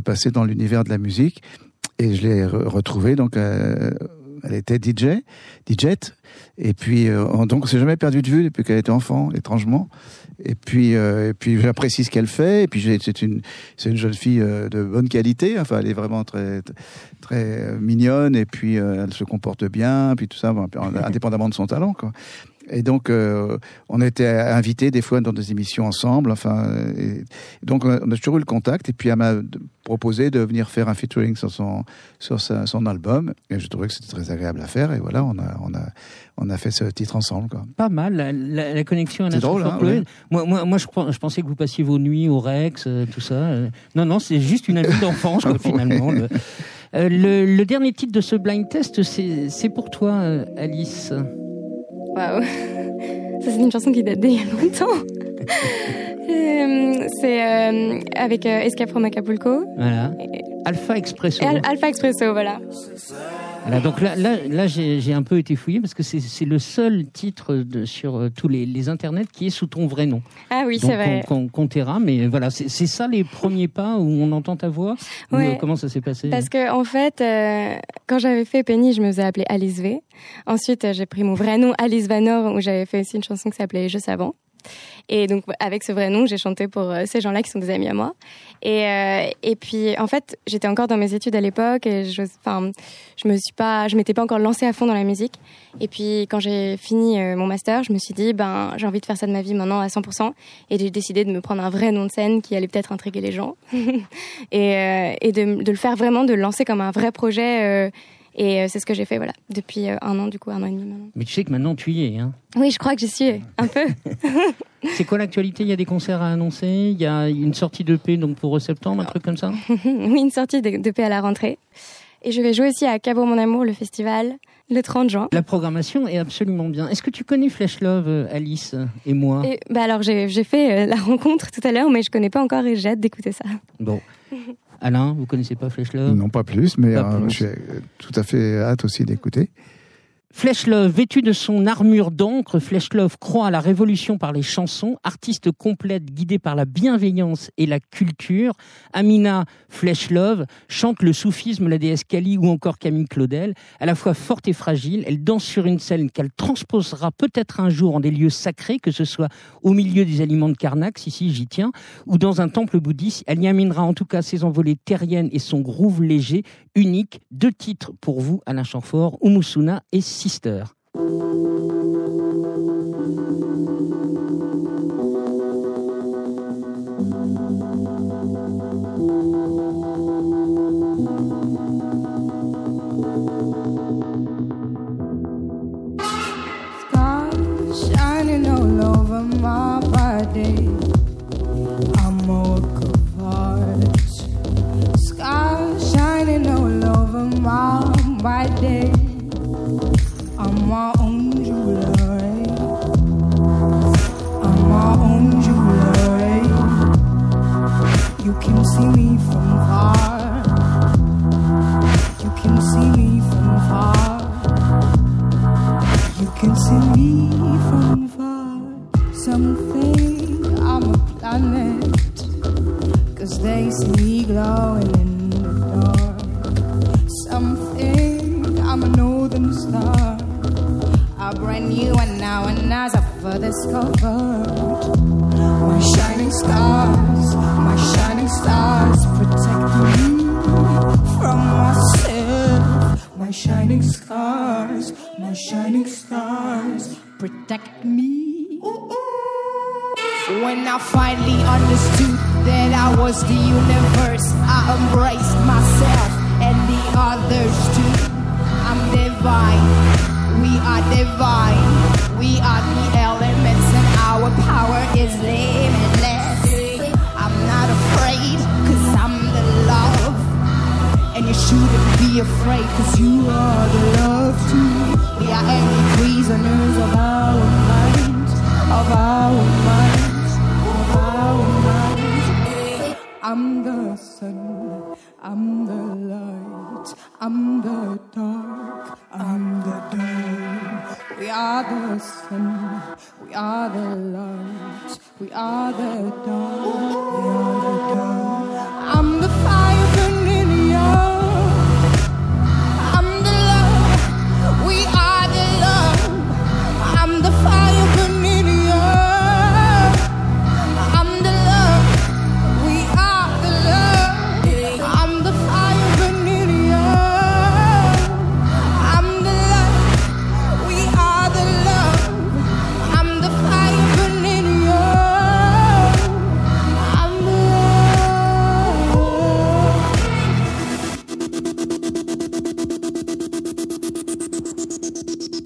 passer dans l'univers de la musique, et je l'ai retrouvée. Donc, elle était DJ. Et puis, donc, on s'est jamais perdu de vue depuis qu'elle était enfant, étrangement. Et puis, j'apprécie ce qu'elle fait. Et puis, c'est une jeune fille de bonne qualité. Enfin, elle est vraiment très, très mignonne. Et puis, elle se comporte bien. Et puis tout ça, indépendamment de son talent, quoi. Et donc, on était invités des fois dans des émissions ensemble. Enfin, donc, on a toujours eu le contact. Et puis, elle m'a proposé de venir faire un featuring sur son album. Et je trouvais que c'était très agréable à faire. Et voilà, on a fait ce titre ensemble, quoi. Pas mal, la connexion à la chanson. Hein, ouais. Moi, je pensais que vous passiez vos nuits au Rex, tout ça. Non, c'est juste une amie d'enfance, quoi, finalement. Le dernier titre de ce blind test, c'est pour toi, Alice. Waouh, Ça, c'est une chanson qui date d'il y a longtemps. C'est avec Escape from Acapulco. Voilà. Alpha Expresso. Alpha Expresso, voilà. Voilà, donc là j'ai un peu été fouillé parce que c'est le seul titre sur tous les internets qui est sous ton vrai nom. Ah oui, donc, c'est vrai. Qu'on t'aira, mais voilà, c'est ça les premiers pas où on entend ta voix. Ouais, comment ça s'est passé? Parce que en fait, quand j'avais fait Penny, je me faisais appeler Alice V. Ensuite, j'ai pris mon vrai nom Alice Vanor, où j'avais fait aussi une chanson qui s'appelait Juste avant. Et donc avec ce vrai nom, j'ai chanté pour ces gens-là qui sont des amis à moi. Et puis en fait, j'étais encore dans mes études à l'époque et je m'étais pas encore lancée à fond dans la musique. Et puis quand j'ai fini mon master, je me suis dit j'ai envie de faire ça de ma vie maintenant à 100%, et j'ai décidé de me prendre un vrai nom de scène qui allait peut-être intriguer les gens et de le faire vraiment, de le lancer comme un vrai projet. Et c'est ce que j'ai fait, voilà, depuis un an et demi maintenant. Mais tu sais que maintenant tu y es, hein? Oui, je crois que j'y suis, un peu. C'est quoi l'actualité? Il y a des concerts à annoncer, il y a une sortie d'EP donc pour septembre, un truc comme ça? Oui, une sortie d'EP à la rentrée. Et je vais jouer aussi à Cabourg Mon Amour, le festival, le 30 juin. La programmation est absolument bien. Est-ce que tu connais Flesh Love, Alice et moi? Alors, j'ai fait la rencontre tout à l'heure, mais je connais pas encore et j'ai hâte d'écouter ça. Bon. Alain, vous connaissez pas Flesh Love? Non, pas plus, mais j'ai tout à fait hâte aussi d'écouter. Flesh Love, vêtu de son armure d'encre, Flesh Love croit à la révolution par les chansons, artiste complète guidée par la bienveillance et la culture. Amina Flesh Love chante le soufisme, la déesse Kali ou encore Camille Claudel. À la fois forte et fragile, elle danse sur une scène qu'elle transposera peut-être un jour en des lieux sacrés, que ce soit au milieu des aliments de Karnak, si j'y tiens, ou dans un temple bouddhiste. Elle y amènera en tout cas ses envolées terriennes et son groove léger, unique. 2 titres pour vous, Alain Chamfort, Umusuna et Sister. Stars shining all over my body. I'm a work of art. Stars shining all over my body. I'm my own jeweler, I'm my own jeweler. You can see me from far, you can see me from far, you can see me from far. Some think I'm a planet, cause they see me glowing in the dark. Some think I'm a northern star, a brand new one now, and as I've discovered, my shining stars protect me from myself. My shining stars protect me. When I finally understood that I was the universe, I embraced myself and the others too. I'm divine. We are divine, we are the elements, and our power is limitless. I'm not afraid, cause I'm the love, and you shouldn't be afraid, cause you are the love too. We are only prisoners of our minds, of our minds, of our minds. I'm the sun, I'm the light, I'm the dark, I'm the dawn. We are the sun, we are the light, we are the dawn, we are the dawn. I'm the fire burning in the earth, I'm the love, we are the love. I'm the fire burning in the earth, I'm the love, we are the love. I'm the fire burning in the earth, I'm the love, we are the love. I'm the fire burning in the earth,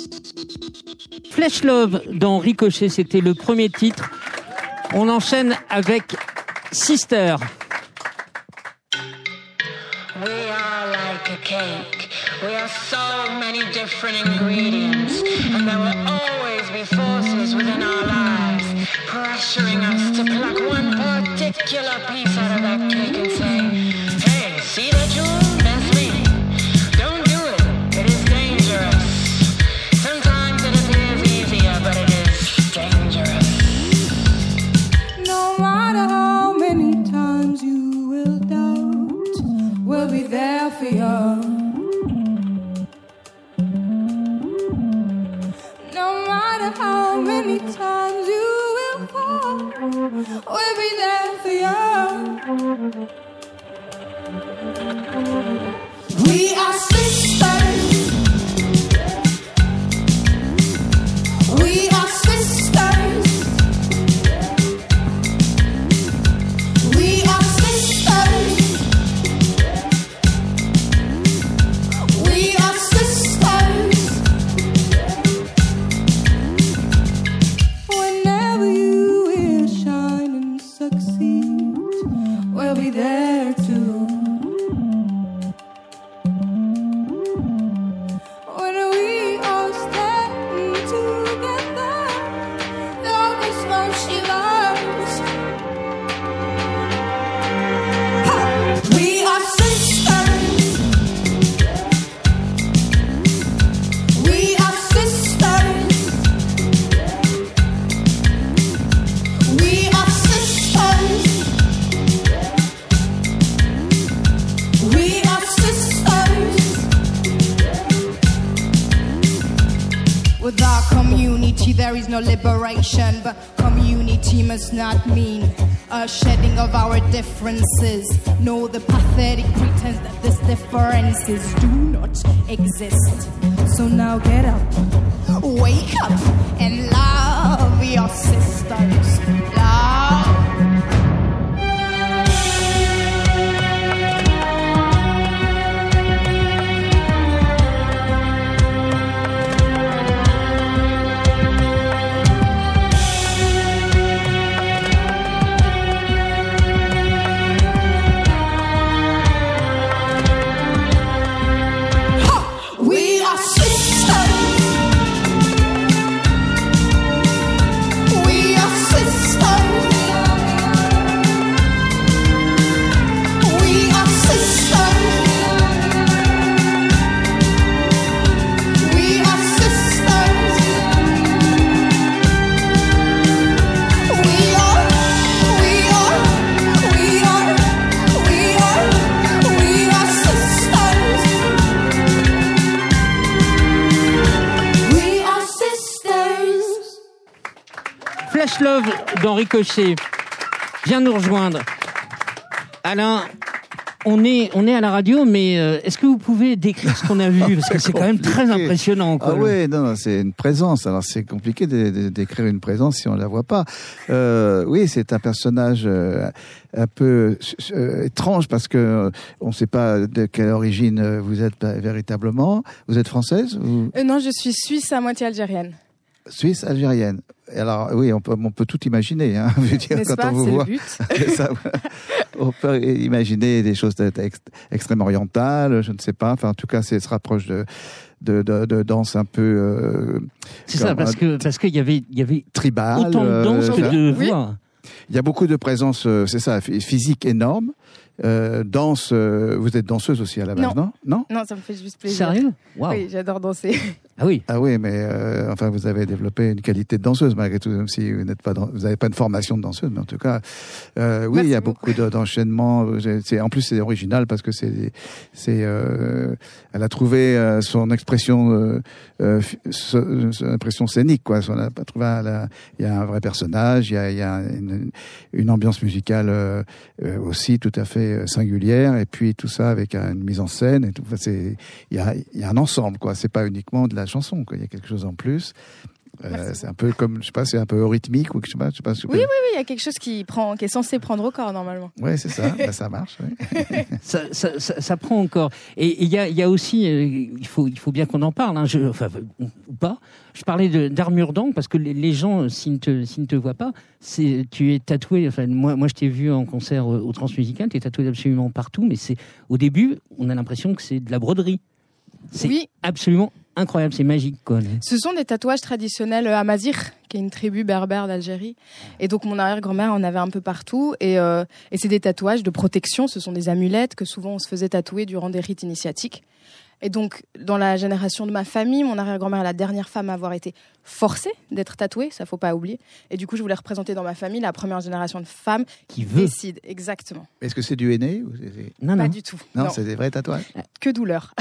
I'm the love. Flesh Love dans Ricochet, c'était le premier titre. On enchaîne avec Sister. We are like a cake. We are so many different ingredients, and there will always must be forces within our lives pressuring us to pluck one particular piece out of that cake and say, hey, see that jewel? That's me. Don't do it. It is dangerous. Sometimes it appears easier, but it is dangerous. No matter how many times you will doubt, we'll be there for you. How many times you will fall, we'll be there for you. We are sisters. We are sisters. There is no liberation, but community must not mean a shedding of our differences. No, the pathetic pretense that these differences do not exist. So now get up, wake up, and love your sisters. Love. Flesh Love dans Ricochet. Viens nous rejoindre. Alain, on est à la radio, mais est-ce que vous pouvez décrire ce qu'on a vu? Parce que c'est quand même très impressionnant. Quoi. Ah oui, non, c'est une présence. Alors c'est compliqué de décrire une présence si on ne la voit pas. Oui, c'est un personnage un peu étrange parce que on ne sait pas de quelle origine vous êtes véritablement. Vous êtes française ou... Non, je suis suisse à moitié algérienne. Suisse algérienne. Alors oui, on peut tout imaginer. Hein, je veux dire, n'est-ce quand pas, on vous c'est voit, le but. Ça, on peut imaginer des choses extrêmement orientales, je ne sais pas. Enfin, en tout cas, c'est se rapproche de danse un peu. C'est ça, parce qu'il y avait tribal, autant de danse que de voix. Il y a beaucoup de présence, c'est ça, physique énorme. Danse, vous êtes danseuse aussi à la base, non, ça me fait juste plaisir. Sérieux? Wow. Oui, j'adore danser. Ah oui. Ah oui, mais enfin, vous avez développé une qualité de danseuse malgré tout, même si vous n'êtes pas, vous n'avez pas une formation de danseuse, mais en tout cas, oui, merci il y a beaucoup d'enchaînements. En plus, c'est original parce que elle a trouvé son expression, son impression scénique, quoi. Il y a un vrai personnage, il y a une ambiance musicale aussi tout à fait singulière, et puis tout ça avec une mise en scène et tout. Il y a un ensemble, quoi. C'est pas uniquement de la chanson, quoi. Il y a quelque chose en plus. C'est un peu comme, je sais pas, c'est un peu rythmique ou je sais pas. Oui, il y a quelque chose qui est censé prendre au corps normalement. Oui, c'est ça. Ben, ça marche. Oui. ça prend au corps. Et il y a aussi, il faut bien qu'on en parle, hein, ou pas. Je parlais d'armure d'angle parce que les gens, s'ils ne te voient pas, tu es tatoué. Enfin, moi, je t'ai vu en concert au Transmusical. Tu es tatoué absolument partout, mais au début, on a l'impression que c'est de la broderie. C'est absolument incroyable, c'est magique, quoi. Ce sont des tatouages traditionnels amazigh, qui est une tribu berbère d'Algérie. Et donc mon arrière-grand-mère en avait un peu partout. Et c'est des tatouages de protection, ce sont des amulettes que souvent on se faisait tatouer durant des rites initiatiques. Et donc, dans la génération de ma famille, mon arrière-grand-mère est la dernière femme à avoir été forcée d'être tatouée, ça faut pas oublier. Et du coup, je voulais représenter dans ma famille la première génération de femmes qui décident. Exactement. Est-ce que c'est du henné ou c'est... Non, pas du tout. Non, c'est des vrais tatouages. Que douleur.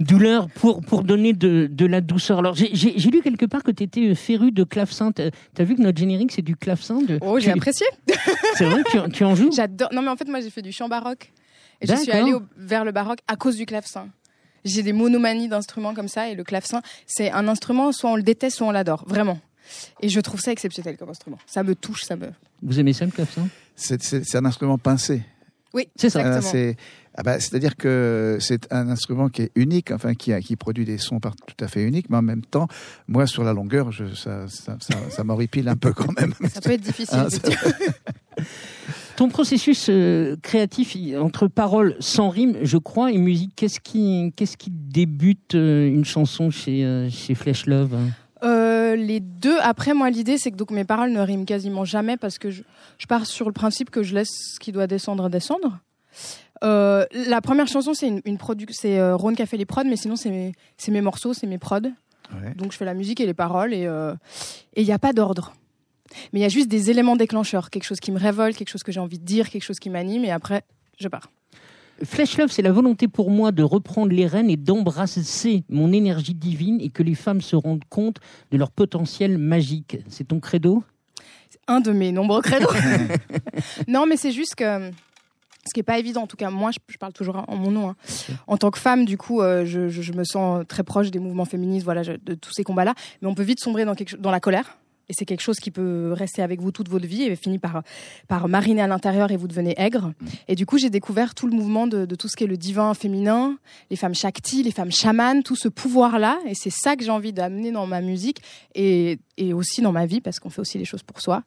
Douleur pour donner de la douceur. Alors, j'ai lu quelque part que tu étais férue de clavecin. T'as vu que notre générique, c'est du clavecin de... Oh, j'ai apprécié. C'est vrai, tu en joues ? J'adore. Non, mais en fait, moi, j'ai fait du chant baroque. Et je suis allée vers le baroque à cause du clavecin. J'ai des monomanies d'instruments comme ça, et le clavecin, c'est un instrument, soit on le déteste, soit on l'adore, vraiment. Et je trouve ça exceptionnel comme instrument. Ça me touche, ça me... Vous aimez ça, le clavecin ? C'est un instrument pincé. Oui, c'est ça. C'est-à-dire que c'est un instrument qui est unique, enfin qui produit des sons tout à fait uniques, mais en même temps, moi, sur la longueur, ça m'horripile un peu quand même. Ça peut être difficile. Ton processus créatif entre paroles sans rime, je crois, et musique, qu'est-ce qui débute une chanson chez Flesh Love ? Les deux. Après, moi, l'idée, c'est que donc mes paroles ne riment quasiment jamais parce que je pars sur le principe que je laisse ce qui doit descendre. La première chanson, c'est une production, c'est Rone qui a fait les prods, mais sinon, c'est mes morceaux, c'est mes prods. Ouais. Donc, je fais la musique et les paroles, et il n'y a pas d'ordre. Mais il y a juste des éléments déclencheurs, quelque chose qui me révolte, quelque chose que j'ai envie de dire, quelque chose qui m'anime, et après, je pars. Flesh Love, c'est la volonté pour moi de reprendre les rênes et d'embrasser mon énergie divine et que les femmes se rendent compte de leur potentiel magique. C'est ton credo ? Un de mes nombreux credos. Non, mais c'est juste que... Ce qui n'est pas évident, en tout cas, moi, je parle toujours en mon nom. Hein. En tant que femme, du coup, je me sens très proche des mouvements féministes, voilà, de tous ces combats-là. Mais on peut vite sombrer dans la colère. Et c'est quelque chose qui peut rester avec vous toute votre vie et finit par mariner à l'intérieur et vous devenez aigre. Et du coup, j'ai découvert tout le mouvement de tout ce qui est le divin féminin, les femmes shakti, les femmes chamanes, tout ce pouvoir-là. Et c'est ça que j'ai envie d'amener dans ma musique et aussi dans ma vie, parce qu'on fait aussi les choses pour soi,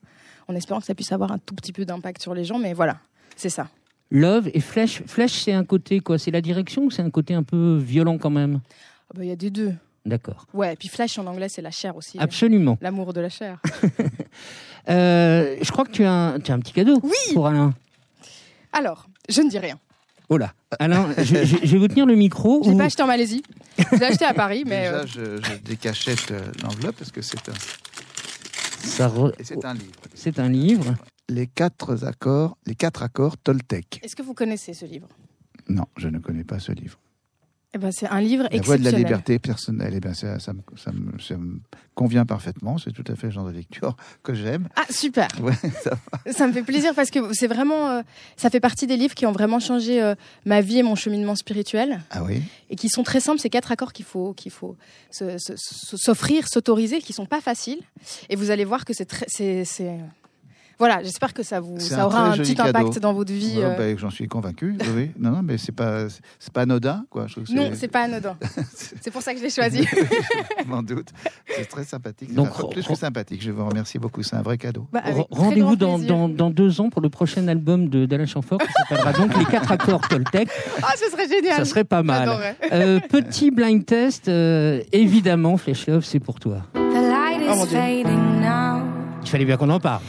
en espérant que ça puisse avoir un tout petit peu d'impact sur les gens. Mais voilà, c'est ça. Love et Flesh. Flesh, c'est un côté quoi ? C'est la direction ou c'est un côté un peu violent quand même ? Il y a des deux. D'accord. Ouais, et puis Flesh en anglais, c'est la chair aussi. Absolument. L'amour de la chair. Je crois que tu as un petit cadeau pour Alain. Alors, je ne dis rien. Oh là, Alain, je vais vous tenir le micro. Je ne l'ai pas acheté en Malaisie. Je l'ai acheté à Paris. Mais déjà, je décachette l'enveloppe parce que c'est un... Et c'est un livre. C'est un livre. Les quatre accords Toltec. Est-ce que vous connaissez ce livre ? Non, je ne connais pas ce livre. Eh ben, c'est un livre exceptionnel. La voie de la liberté personnelle, eh ben, ça me convient parfaitement. C'est tout à fait le genre de lecture que j'aime. Ah, super. Ouais, ça me fait plaisir parce que c'est vraiment, ça fait partie des livres qui ont vraiment changé ma vie et mon cheminement spirituel. Ah oui. Et qui sont très simples, ces quatre accords qu'il faut s'offrir, s'autoriser, qui ne sont pas faciles. Et vous allez voir que c'est... Voilà, j'espère que ça aura un petit impact cadeau dans votre vie. Ouais, j'en suis convaincu. Oui. Non, mais c'est pas anodin, quoi. Non, c'est pas anodin. C'est pour ça que je l'ai choisi. Je m'en doute. C'est très sympathique. Donc, plus que sympathique. Je vous remercie beaucoup. C'est un vrai cadeau. Bah, rendez-vous dans 2 ans pour le prochain album d'Alain Chamfort qui s'appellera donc Les 4 accords Toltec. Ah, ce serait génial. Ça serait pas mal. Petit blind test. Évidemment, Flesh Love, c'est pour toi. Oh mon Dieu. Il fallait bien qu'on en parle.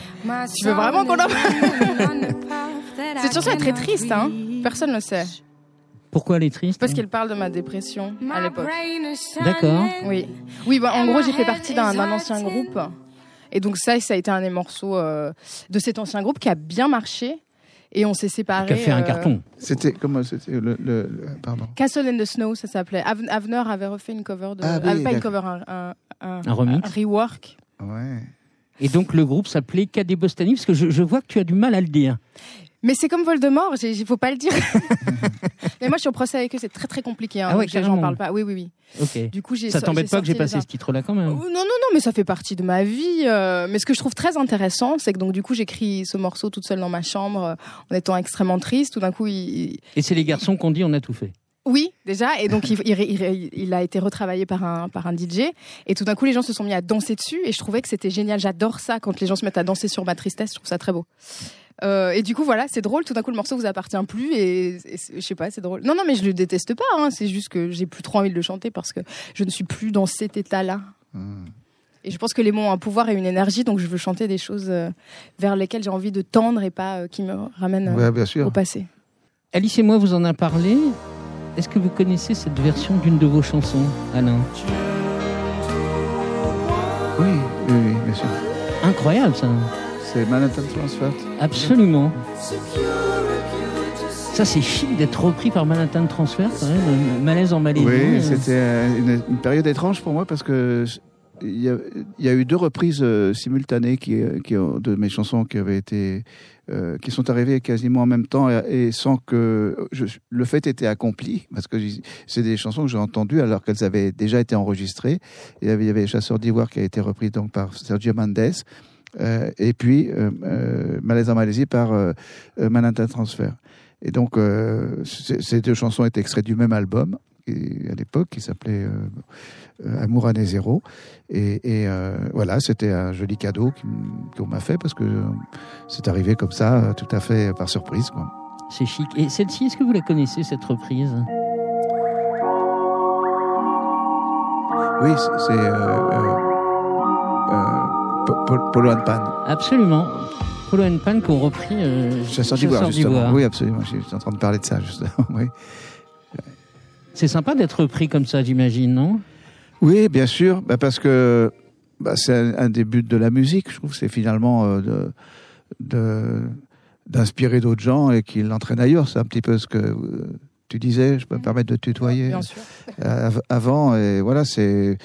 Tu veux vraiment qu'on en parle ? Cette chanson est très triste, hein ? Personne ne le sait. Pourquoi elle est triste ? Parce qu'elle parle de ma dépression à l'époque. D'accord. Oui, bah, en gros, j'ai fait partie d'un ancien groupe. Et donc ça a été un des morceaux de cet ancien groupe qui a bien marché. Et on s'est séparés. Qui a fait un carton. C'était comment ? C'était pardon. Castle in the Snow, ça s'appelait. Avner avait refait une cover de... Ah, oui, pas une cover, un remix. Un rework. Ouais. Et donc le groupe s'appelait Cadet Bostani, parce que je vois que tu as du mal à le dire. Mais c'est comme Voldemort, il ne faut pas le dire. Mais moi je suis au procès avec eux, c'est très très compliqué. Hein, ah ouais, j'en parle pas. Oui. Okay. Du coup, ça t'embête pas que j'ai passé ce titre-là quand même ? Non, mais ça fait partie de ma vie. Mais ce que je trouve très intéressant, c'est que donc du coup j'écris ce morceau toute seule dans ma chambre, en étant extrêmement triste. Tout d'un coup, et c'est les garçons qu'on dit on a tout fait. Oui, déjà, et donc il a été retravaillé par un DJ, et tout d'un coup les gens se sont mis à danser dessus, et je trouvais que c'était génial, j'adore ça, quand les gens se mettent à danser sur ma tristesse, je trouve ça très beau. Et du coup, voilà, c'est drôle. Tout d'un coup, le morceau vous appartient plus et je sais pas, c'est drôle. Non, non, mais je le déteste pas. Hein, c'est juste que j'ai plus trop envie de le chanter parce que je ne suis plus dans cet état-là. Mmh. Et je pense que les mots ont un pouvoir et une énergie, donc je veux chanter des choses vers lesquelles j'ai envie de tendre et pas qui me ramènent au passé. Alice et moi, vous en a parlé. Est-ce que vous connaissez cette version d'une de vos chansons, Alain ? Oui, oui, oui, bien sûr. Incroyable, ça. C'est Manhattan Transfer. Absolument. Ça, c'est chic d'être repris par Manhattan Transfer, quand même. Malaise en Malaisie. Oui, c'était une période étrange pour moi parce que il y a eu deux reprises simultanées de mes chansons qui avaient été qui sont arrivées quasiment en même temps et sans que le fait était accompli parce que c'est des chansons que j'ai entendues alors qu'elles avaient déjà été enregistrées. Il y avait Chasseur d'Ivoire qui a été repris donc par Sergio Mendes et puis Malaise en Malaisie par Manhattan Transfer. Et donc ces deux chansons étaient extraites du même album. À l'époque, qui s'appelait Amour année zéro. Et voilà, c'était un joli cadeau qu'on m'a fait parce que c'est arrivé comme ça, tout à fait par surprise, quoi. C'est chic. Et celle-ci, est-ce que vous la connaissez, cette reprise ? Oui, c'est Polo and Pan. Absolument. Polo and Pan qu'on reprit. Chasseur d'Ivoire, justement. Oui, absolument. Je suis en train de parler de ça, justement. Oui. C'est sympa d'être repris comme ça, j'imagine, non ? Oui, bien sûr, parce que c'est un des buts de la musique, je trouve, c'est finalement d'inspirer d'autres gens et qu'ils l'entraînent ailleurs. C'est un petit peu ce que tu disais, je peux me permettre de tutoyer avant. Et voilà, c'est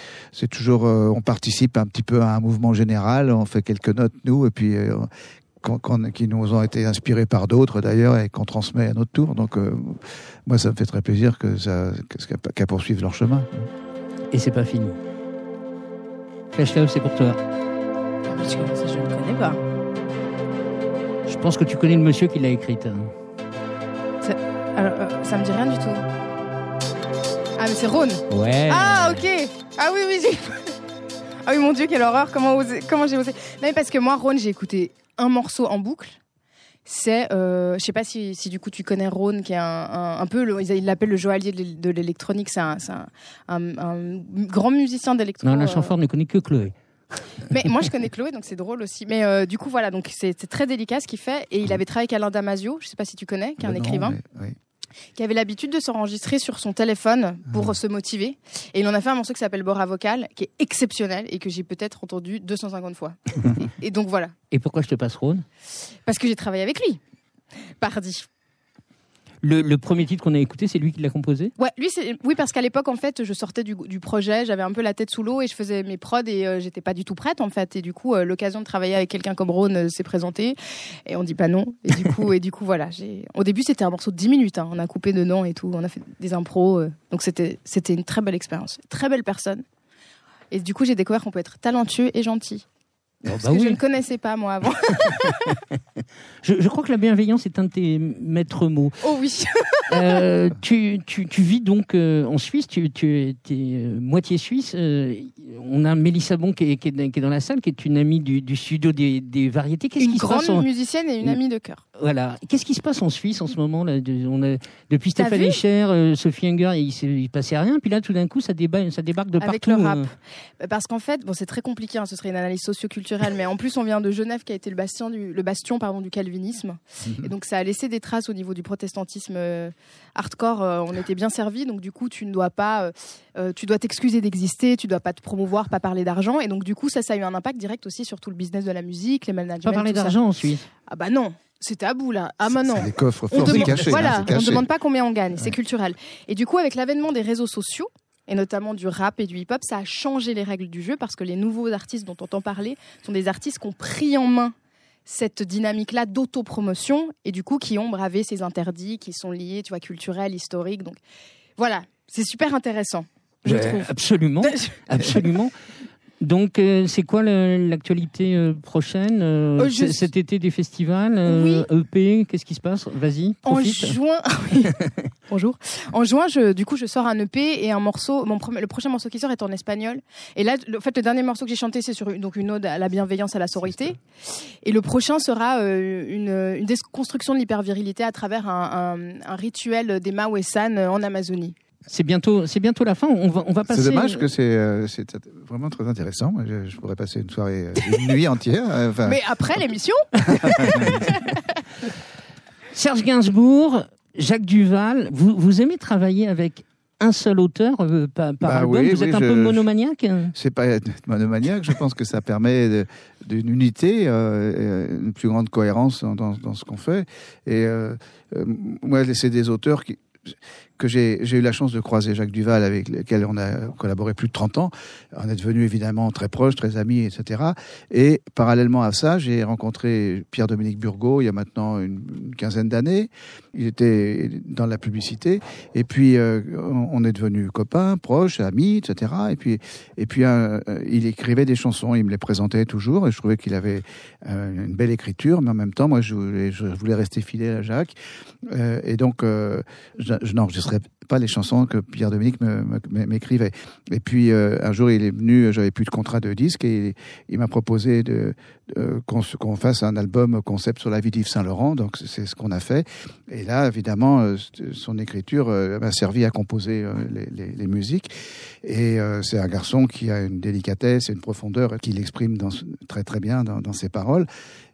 toujours, on participe un petit peu à un mouvement général, on fait quelques notes, nous, et puis... qui nous ont été inspirés par d'autres d'ailleurs et qu'on transmet à notre tour. Donc moi ça me fait très plaisir qu'à poursuivre leur chemin. Et c'est pas fini. Flesh Love, c'est pour toi. Ah, mais je ne connais pas. Je pense que tu connais le monsieur qui l'a écrite. Alors, ça me dit rien du tout. Ah mais c'est Rone. Ouais. Ah ok. Ah oui oui. Ah oui mon Dieu quelle horreur. Comment j'ai osé. Non mais parce que moi Rone j'ai écouté un morceau en boucle, c'est, je sais pas si du coup tu connais Rone, qui est un peu, ils l'appellent le joaillier de l'électronique, c'est un grand musicien d'électronique. Non, Alain Chamfort ne connaît que Chloé. Mais moi je connais Chloé, donc c'est drôle aussi. Mais du coup voilà, donc c'est très délicat ce qu'il fait, et il avait travaillé avec Alain Damasio, je sais pas si tu connais, qui est écrivain. Mais, oui. Qui avait l'habitude de s'enregistrer sur son téléphone pour se motiver. Et il en a fait un morceau qui s'appelle Bora Vocal, qui est exceptionnel et que j'ai peut-être entendu 250 fois. Et donc voilà. Et pourquoi je te passe Rone ? Parce que j'ai travaillé avec lui. Pardi. Le premier titre qu'on a écouté, c'est lui qui l'a composé ? Ouais, oui, parce qu'à l'époque, en fait, je sortais du projet, j'avais un peu la tête sous l'eau et je faisais mes prods et j'étais pas du tout prête, en fait. Et du coup, l'occasion de travailler avec quelqu'un comme Rone s'est présentée et on dit pas non. Et du coup voilà. Au début, c'était un morceau de 10 minutes. On a coupé dedans et tout. On a fait des impros. Donc, c'était une très belle expérience. Très belle personne. Et du coup, j'ai découvert qu'on peut être talentueux et gentil. Parce que je ne connaissais pas, moi, avant. je crois que la bienveillance est un de tes maîtres mots. Oh oui. Tu vis donc en Suisse, tu es moitié suisse. On a Mélissa Bon qui est dans la salle, qui est une amie du studio des variétés. Une grande musicienne et une amie de cœur. Voilà. Qu'est-ce qui se passe en Suisse en ce moment là ? Depuis Stéphane Escher, Sophie Unger, il ne passait rien. Puis là, tout d'un coup, ça débarque de partout. Avec le rap. Parce qu'en fait, c'est très compliqué. Ce serait une analyse socioculturelle. Mais en plus on vient de Genève qui a été le bastion du calvinisme et donc ça a laissé des traces au niveau du protestantisme hardcore. On était bien servi, donc du coup tu dois t'excuser d'exister, tu dois pas te promouvoir, pas parler d'argent, et donc du coup ça a eu un impact direct aussi sur tout le business de la musique, les managers. Pas parler d'argent en Suisse. Ah bah non. C'est tabou là. Ah maintenant. C'est des coffres forts cachés. Voilà, hein, on demande pas combien on gagne, c'est culturel. Et du coup avec l'avènement des réseaux sociaux, et notamment du rap et du hip-hop, ça a changé les règles du jeu parce que les nouveaux artistes dont on entend parler sont des artistes qui ont pris en main cette dynamique-là d'autopromotion et du coup qui ont bravé ces interdits qui sont liés, tu vois, culturels, historiques. Donc voilà, c'est super intéressant, je trouve. Absolument, absolument. Donc, c'est quoi l'actualité prochaine cet été des festivals EP, qu'est-ce qui se passe? Vas-y, profite. En juin, bonjour. En juin, je sors un EP et un morceau. Le prochain morceau qui sort est en espagnol. Et là, le dernier morceau que j'ai chanté, c'est une ode à la bienveillance, à la sororité. Et le prochain sera une déconstruction de l'hypervirilité à travers un rituel des Mawesan en Amazonie. C'est bientôt la fin. On va passer. C'est dommage que c'est vraiment très intéressant. Je pourrais passer une soirée, une nuit entière. Mais après l'émission. Serge Gainsbourg, Jacques Duval, vous aimez travailler avec un seul auteur par album. Vous êtes un peu monomaniaque. C'est pas être monomaniaque. Je pense que ça permet d'une unité, une plus grande cohérence dans ce qu'on fait. Et moi, c'est des auteurs que j'ai eu la chance de croiser, Jacques Duval, avec lequel on a collaboré plus de 30 ans. On est devenus évidemment très proches, très amis, etc. Et parallèlement à ça, j'ai rencontré Pierre-Dominique Burgaud il y a maintenant une quinzaine d'années. Il était dans la publicité. Et puis, on est devenus copains, proches, amis, etc. Et puis, il écrivait des chansons, il me les présentait toujours. Et je trouvais qu'il avait une belle écriture. Mais en même temps, moi, je voulais rester fidèle à Jacques. Et donc, je n'enregistrais pas les chansons que Pierre-Dominique m'écrivait. Et puis, un jour, il est venu, j'avais plus de contrat de disque, et il m'a proposé qu'on fasse un album concept sur la vie d'Yves Saint-Laurent, donc c'est ce qu'on a fait. Et là, évidemment, son écriture m'a servi à composer les musiques. Et c'est un garçon qui a une délicatesse et une profondeur qu'il exprime très très bien dans ses paroles.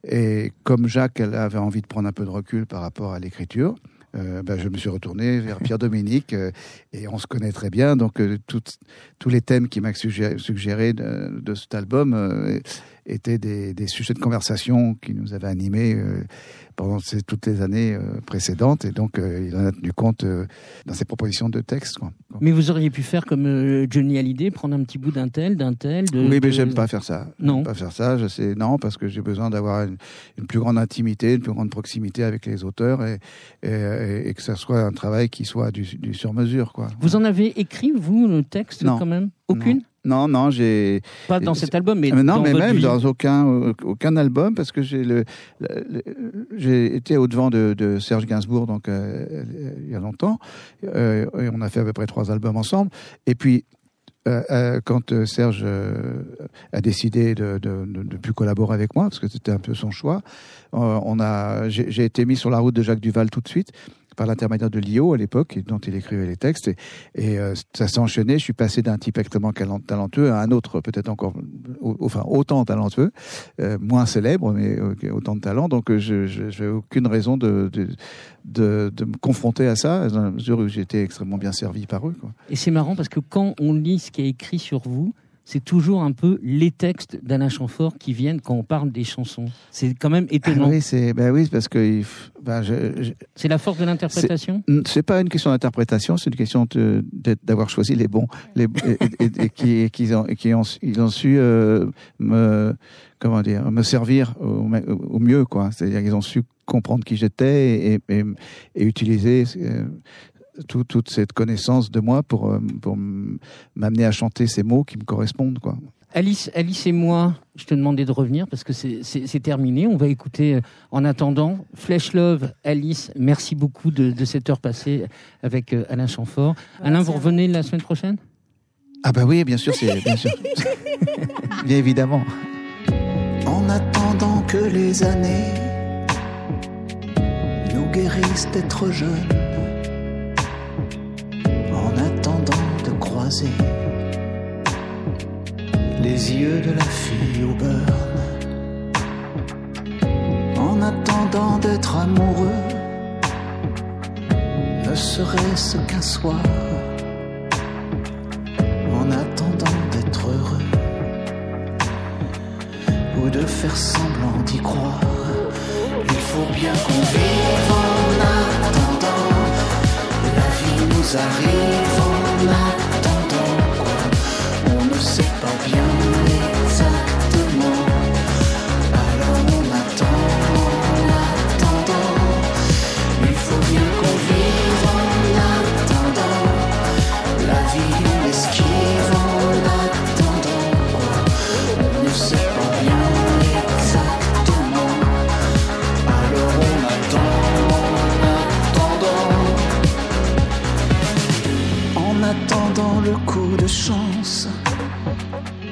Et comme Jacques avait envie de prendre un peu de recul par rapport à l'écriture, je me suis retourné vers Pierre-Dominique et on se connaît très bien, donc tous les thèmes qu'il m'a suggéré de cet album étaient des sujets de conversation qui nous avaient animés pendant toutes les années précédentes, et donc il en a tenu compte dans ses propositions de texte, quoi. Mais vous auriez pu faire comme Johnny Hallyday, prendre un petit bout d'un tel. Oui, mais j'aime pas faire ça. Non. Pas faire ça, je sais, non, parce que j'ai besoin d'avoir une plus grande intimité, une plus grande proximité avec les auteurs, et que ça soit un travail qui soit du sur-mesure, quoi. Vous en avez écrit, vous, le texte, non, quand même? Aucune? Non, j'ai... Pas dans cet album, mais dans votre vie. Non, mais même dans aucun album, parce que j'ai été au-devant de Serge Gainsbourg, donc, il y a longtemps. Et on a fait à peu près 3 albums ensemble. Et puis, quand Serge a décidé de ne plus collaborer avec moi, parce que c'était un peu son choix, j'ai été mis sur la route de Jacques Duval tout de suite, par l'intermédiaire de Lio à l'époque, dont il écrivait les textes, et ça s'est enchaîné. Je suis passé d'un type extrêmement talentueux à un autre, peut-être encore, enfin autant talentueux, moins célèbre, mais autant de talent. Donc je n'ai aucune raison de me confronter à ça, dans la mesure où j'étais extrêmement bien servi par eux, quoi. Et c'est marrant parce que quand on lit ce qui est écrit sur vous, c'est toujours un peu les textes d'Alain Chamfort qui viennent quand on parle des chansons. C'est quand même étonnant. Ah oui, c'est parce que... c'est la force de l'interprétation ? C'est pas une question d'interprétation, c'est une question d'avoir choisi les bons. Ils ont su me servir au mieux, quoi. C'est-à-dire qu'ils ont su comprendre qui j'étais et utiliser... toute cette connaissance de moi pour m'amener à chanter ces mots qui me correspondent, quoi. Alice et moi, je te demandais de revenir parce que c'est terminé. On va écouter en attendant Flesh Love. Alice, merci beaucoup de cette heure passée avec Alain Chamfort. Merci. Alain, vous revenez la semaine prochaine ? Ah bah oui, bien sûr, bien évidemment. En attendant que les années nous guérissent d'être jeunes, les yeux de la fille au beurre, en attendant d'être amoureux, ne serait-ce qu'un soir, en attendant d'être heureux, ou de faire semblant d'y croire. Il faut bien qu'on vive en attendant, la vie nous arrive en attendant. On ne sait pas bien exactement, alors on attend en attendant. Il faut bien qu'on vive en attendant, la vie on l'esquive en attendant. de chance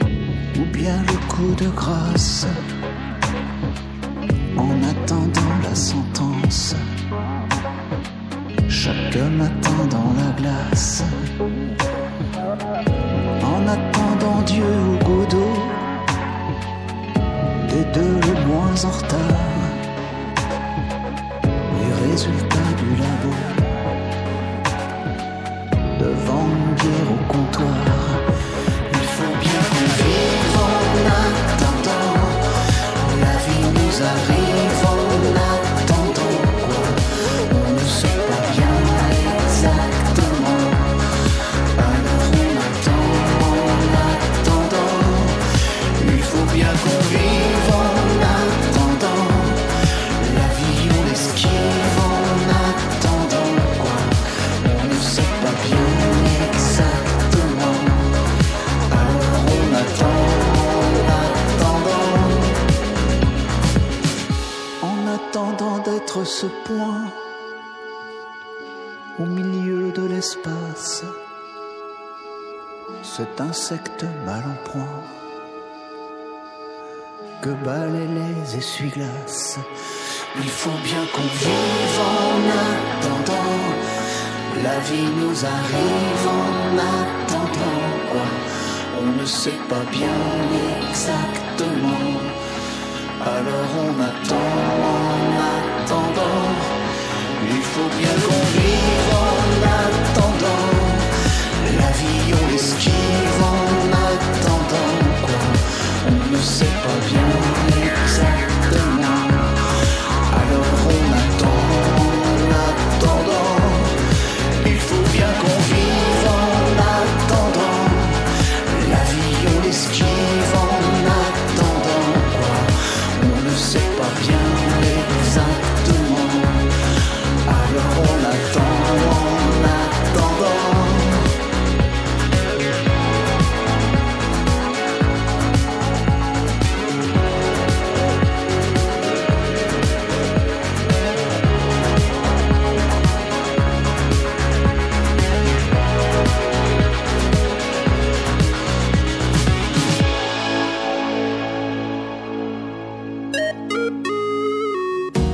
ou bien le coup de grâce en attendant la sentence. Chaque matin dans la glace, en attendant Dieu ou Godot, les deux les moins en retard, les résultats du labo, devant une bière au comptoir. Il faut bien qu'on vive en attendant, la vie nous arrive en attendant, quoi. On ne sait pas bien exactement, alors on attend en attendant. Il faut bien qu'on vive en attendant, la vie on l'esquive en attendant, quoi. On ne sait pas bien exactement, alors on attend. Attendant d'être ce point au milieu de l'espace, cet insecte mal en point que balaient les essuie-glaces. Il faut bien qu'on vive en attendant, la vie nous arrive en attendant, quoi. On ne sait pas bien exactement, alors on attend en attendant. Il faut bien qu'on vive en attendant, la vie on l'esquive en attendant, quoi. On ne sait pas bien exactement, alors on attend en attendant. Il faut bien qu'on vive en attendant, la vie on l'esquive en attendant, quoi. On ne sait pas bien exactement, alors on attend en attendant.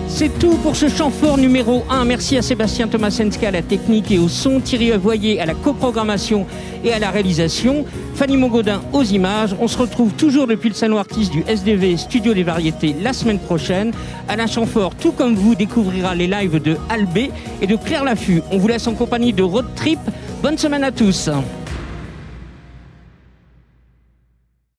C'est tout pour ce Chamfort numéro 1. Merci à Sébastien Tomasenska à la technique et au son, Thierry Avoyer à la coprogrammation et à la réalisation, Fanny Mongaudin aux images. On se retrouve toujours depuis le salon artiste du SDV Studio des Variétés la semaine prochaine. Alain Chamfort, tout comme vous, découvrira les lives de Albé et de Claire Laffut. On vous laisse en compagnie de Road Trip. Bonne semaine à tous.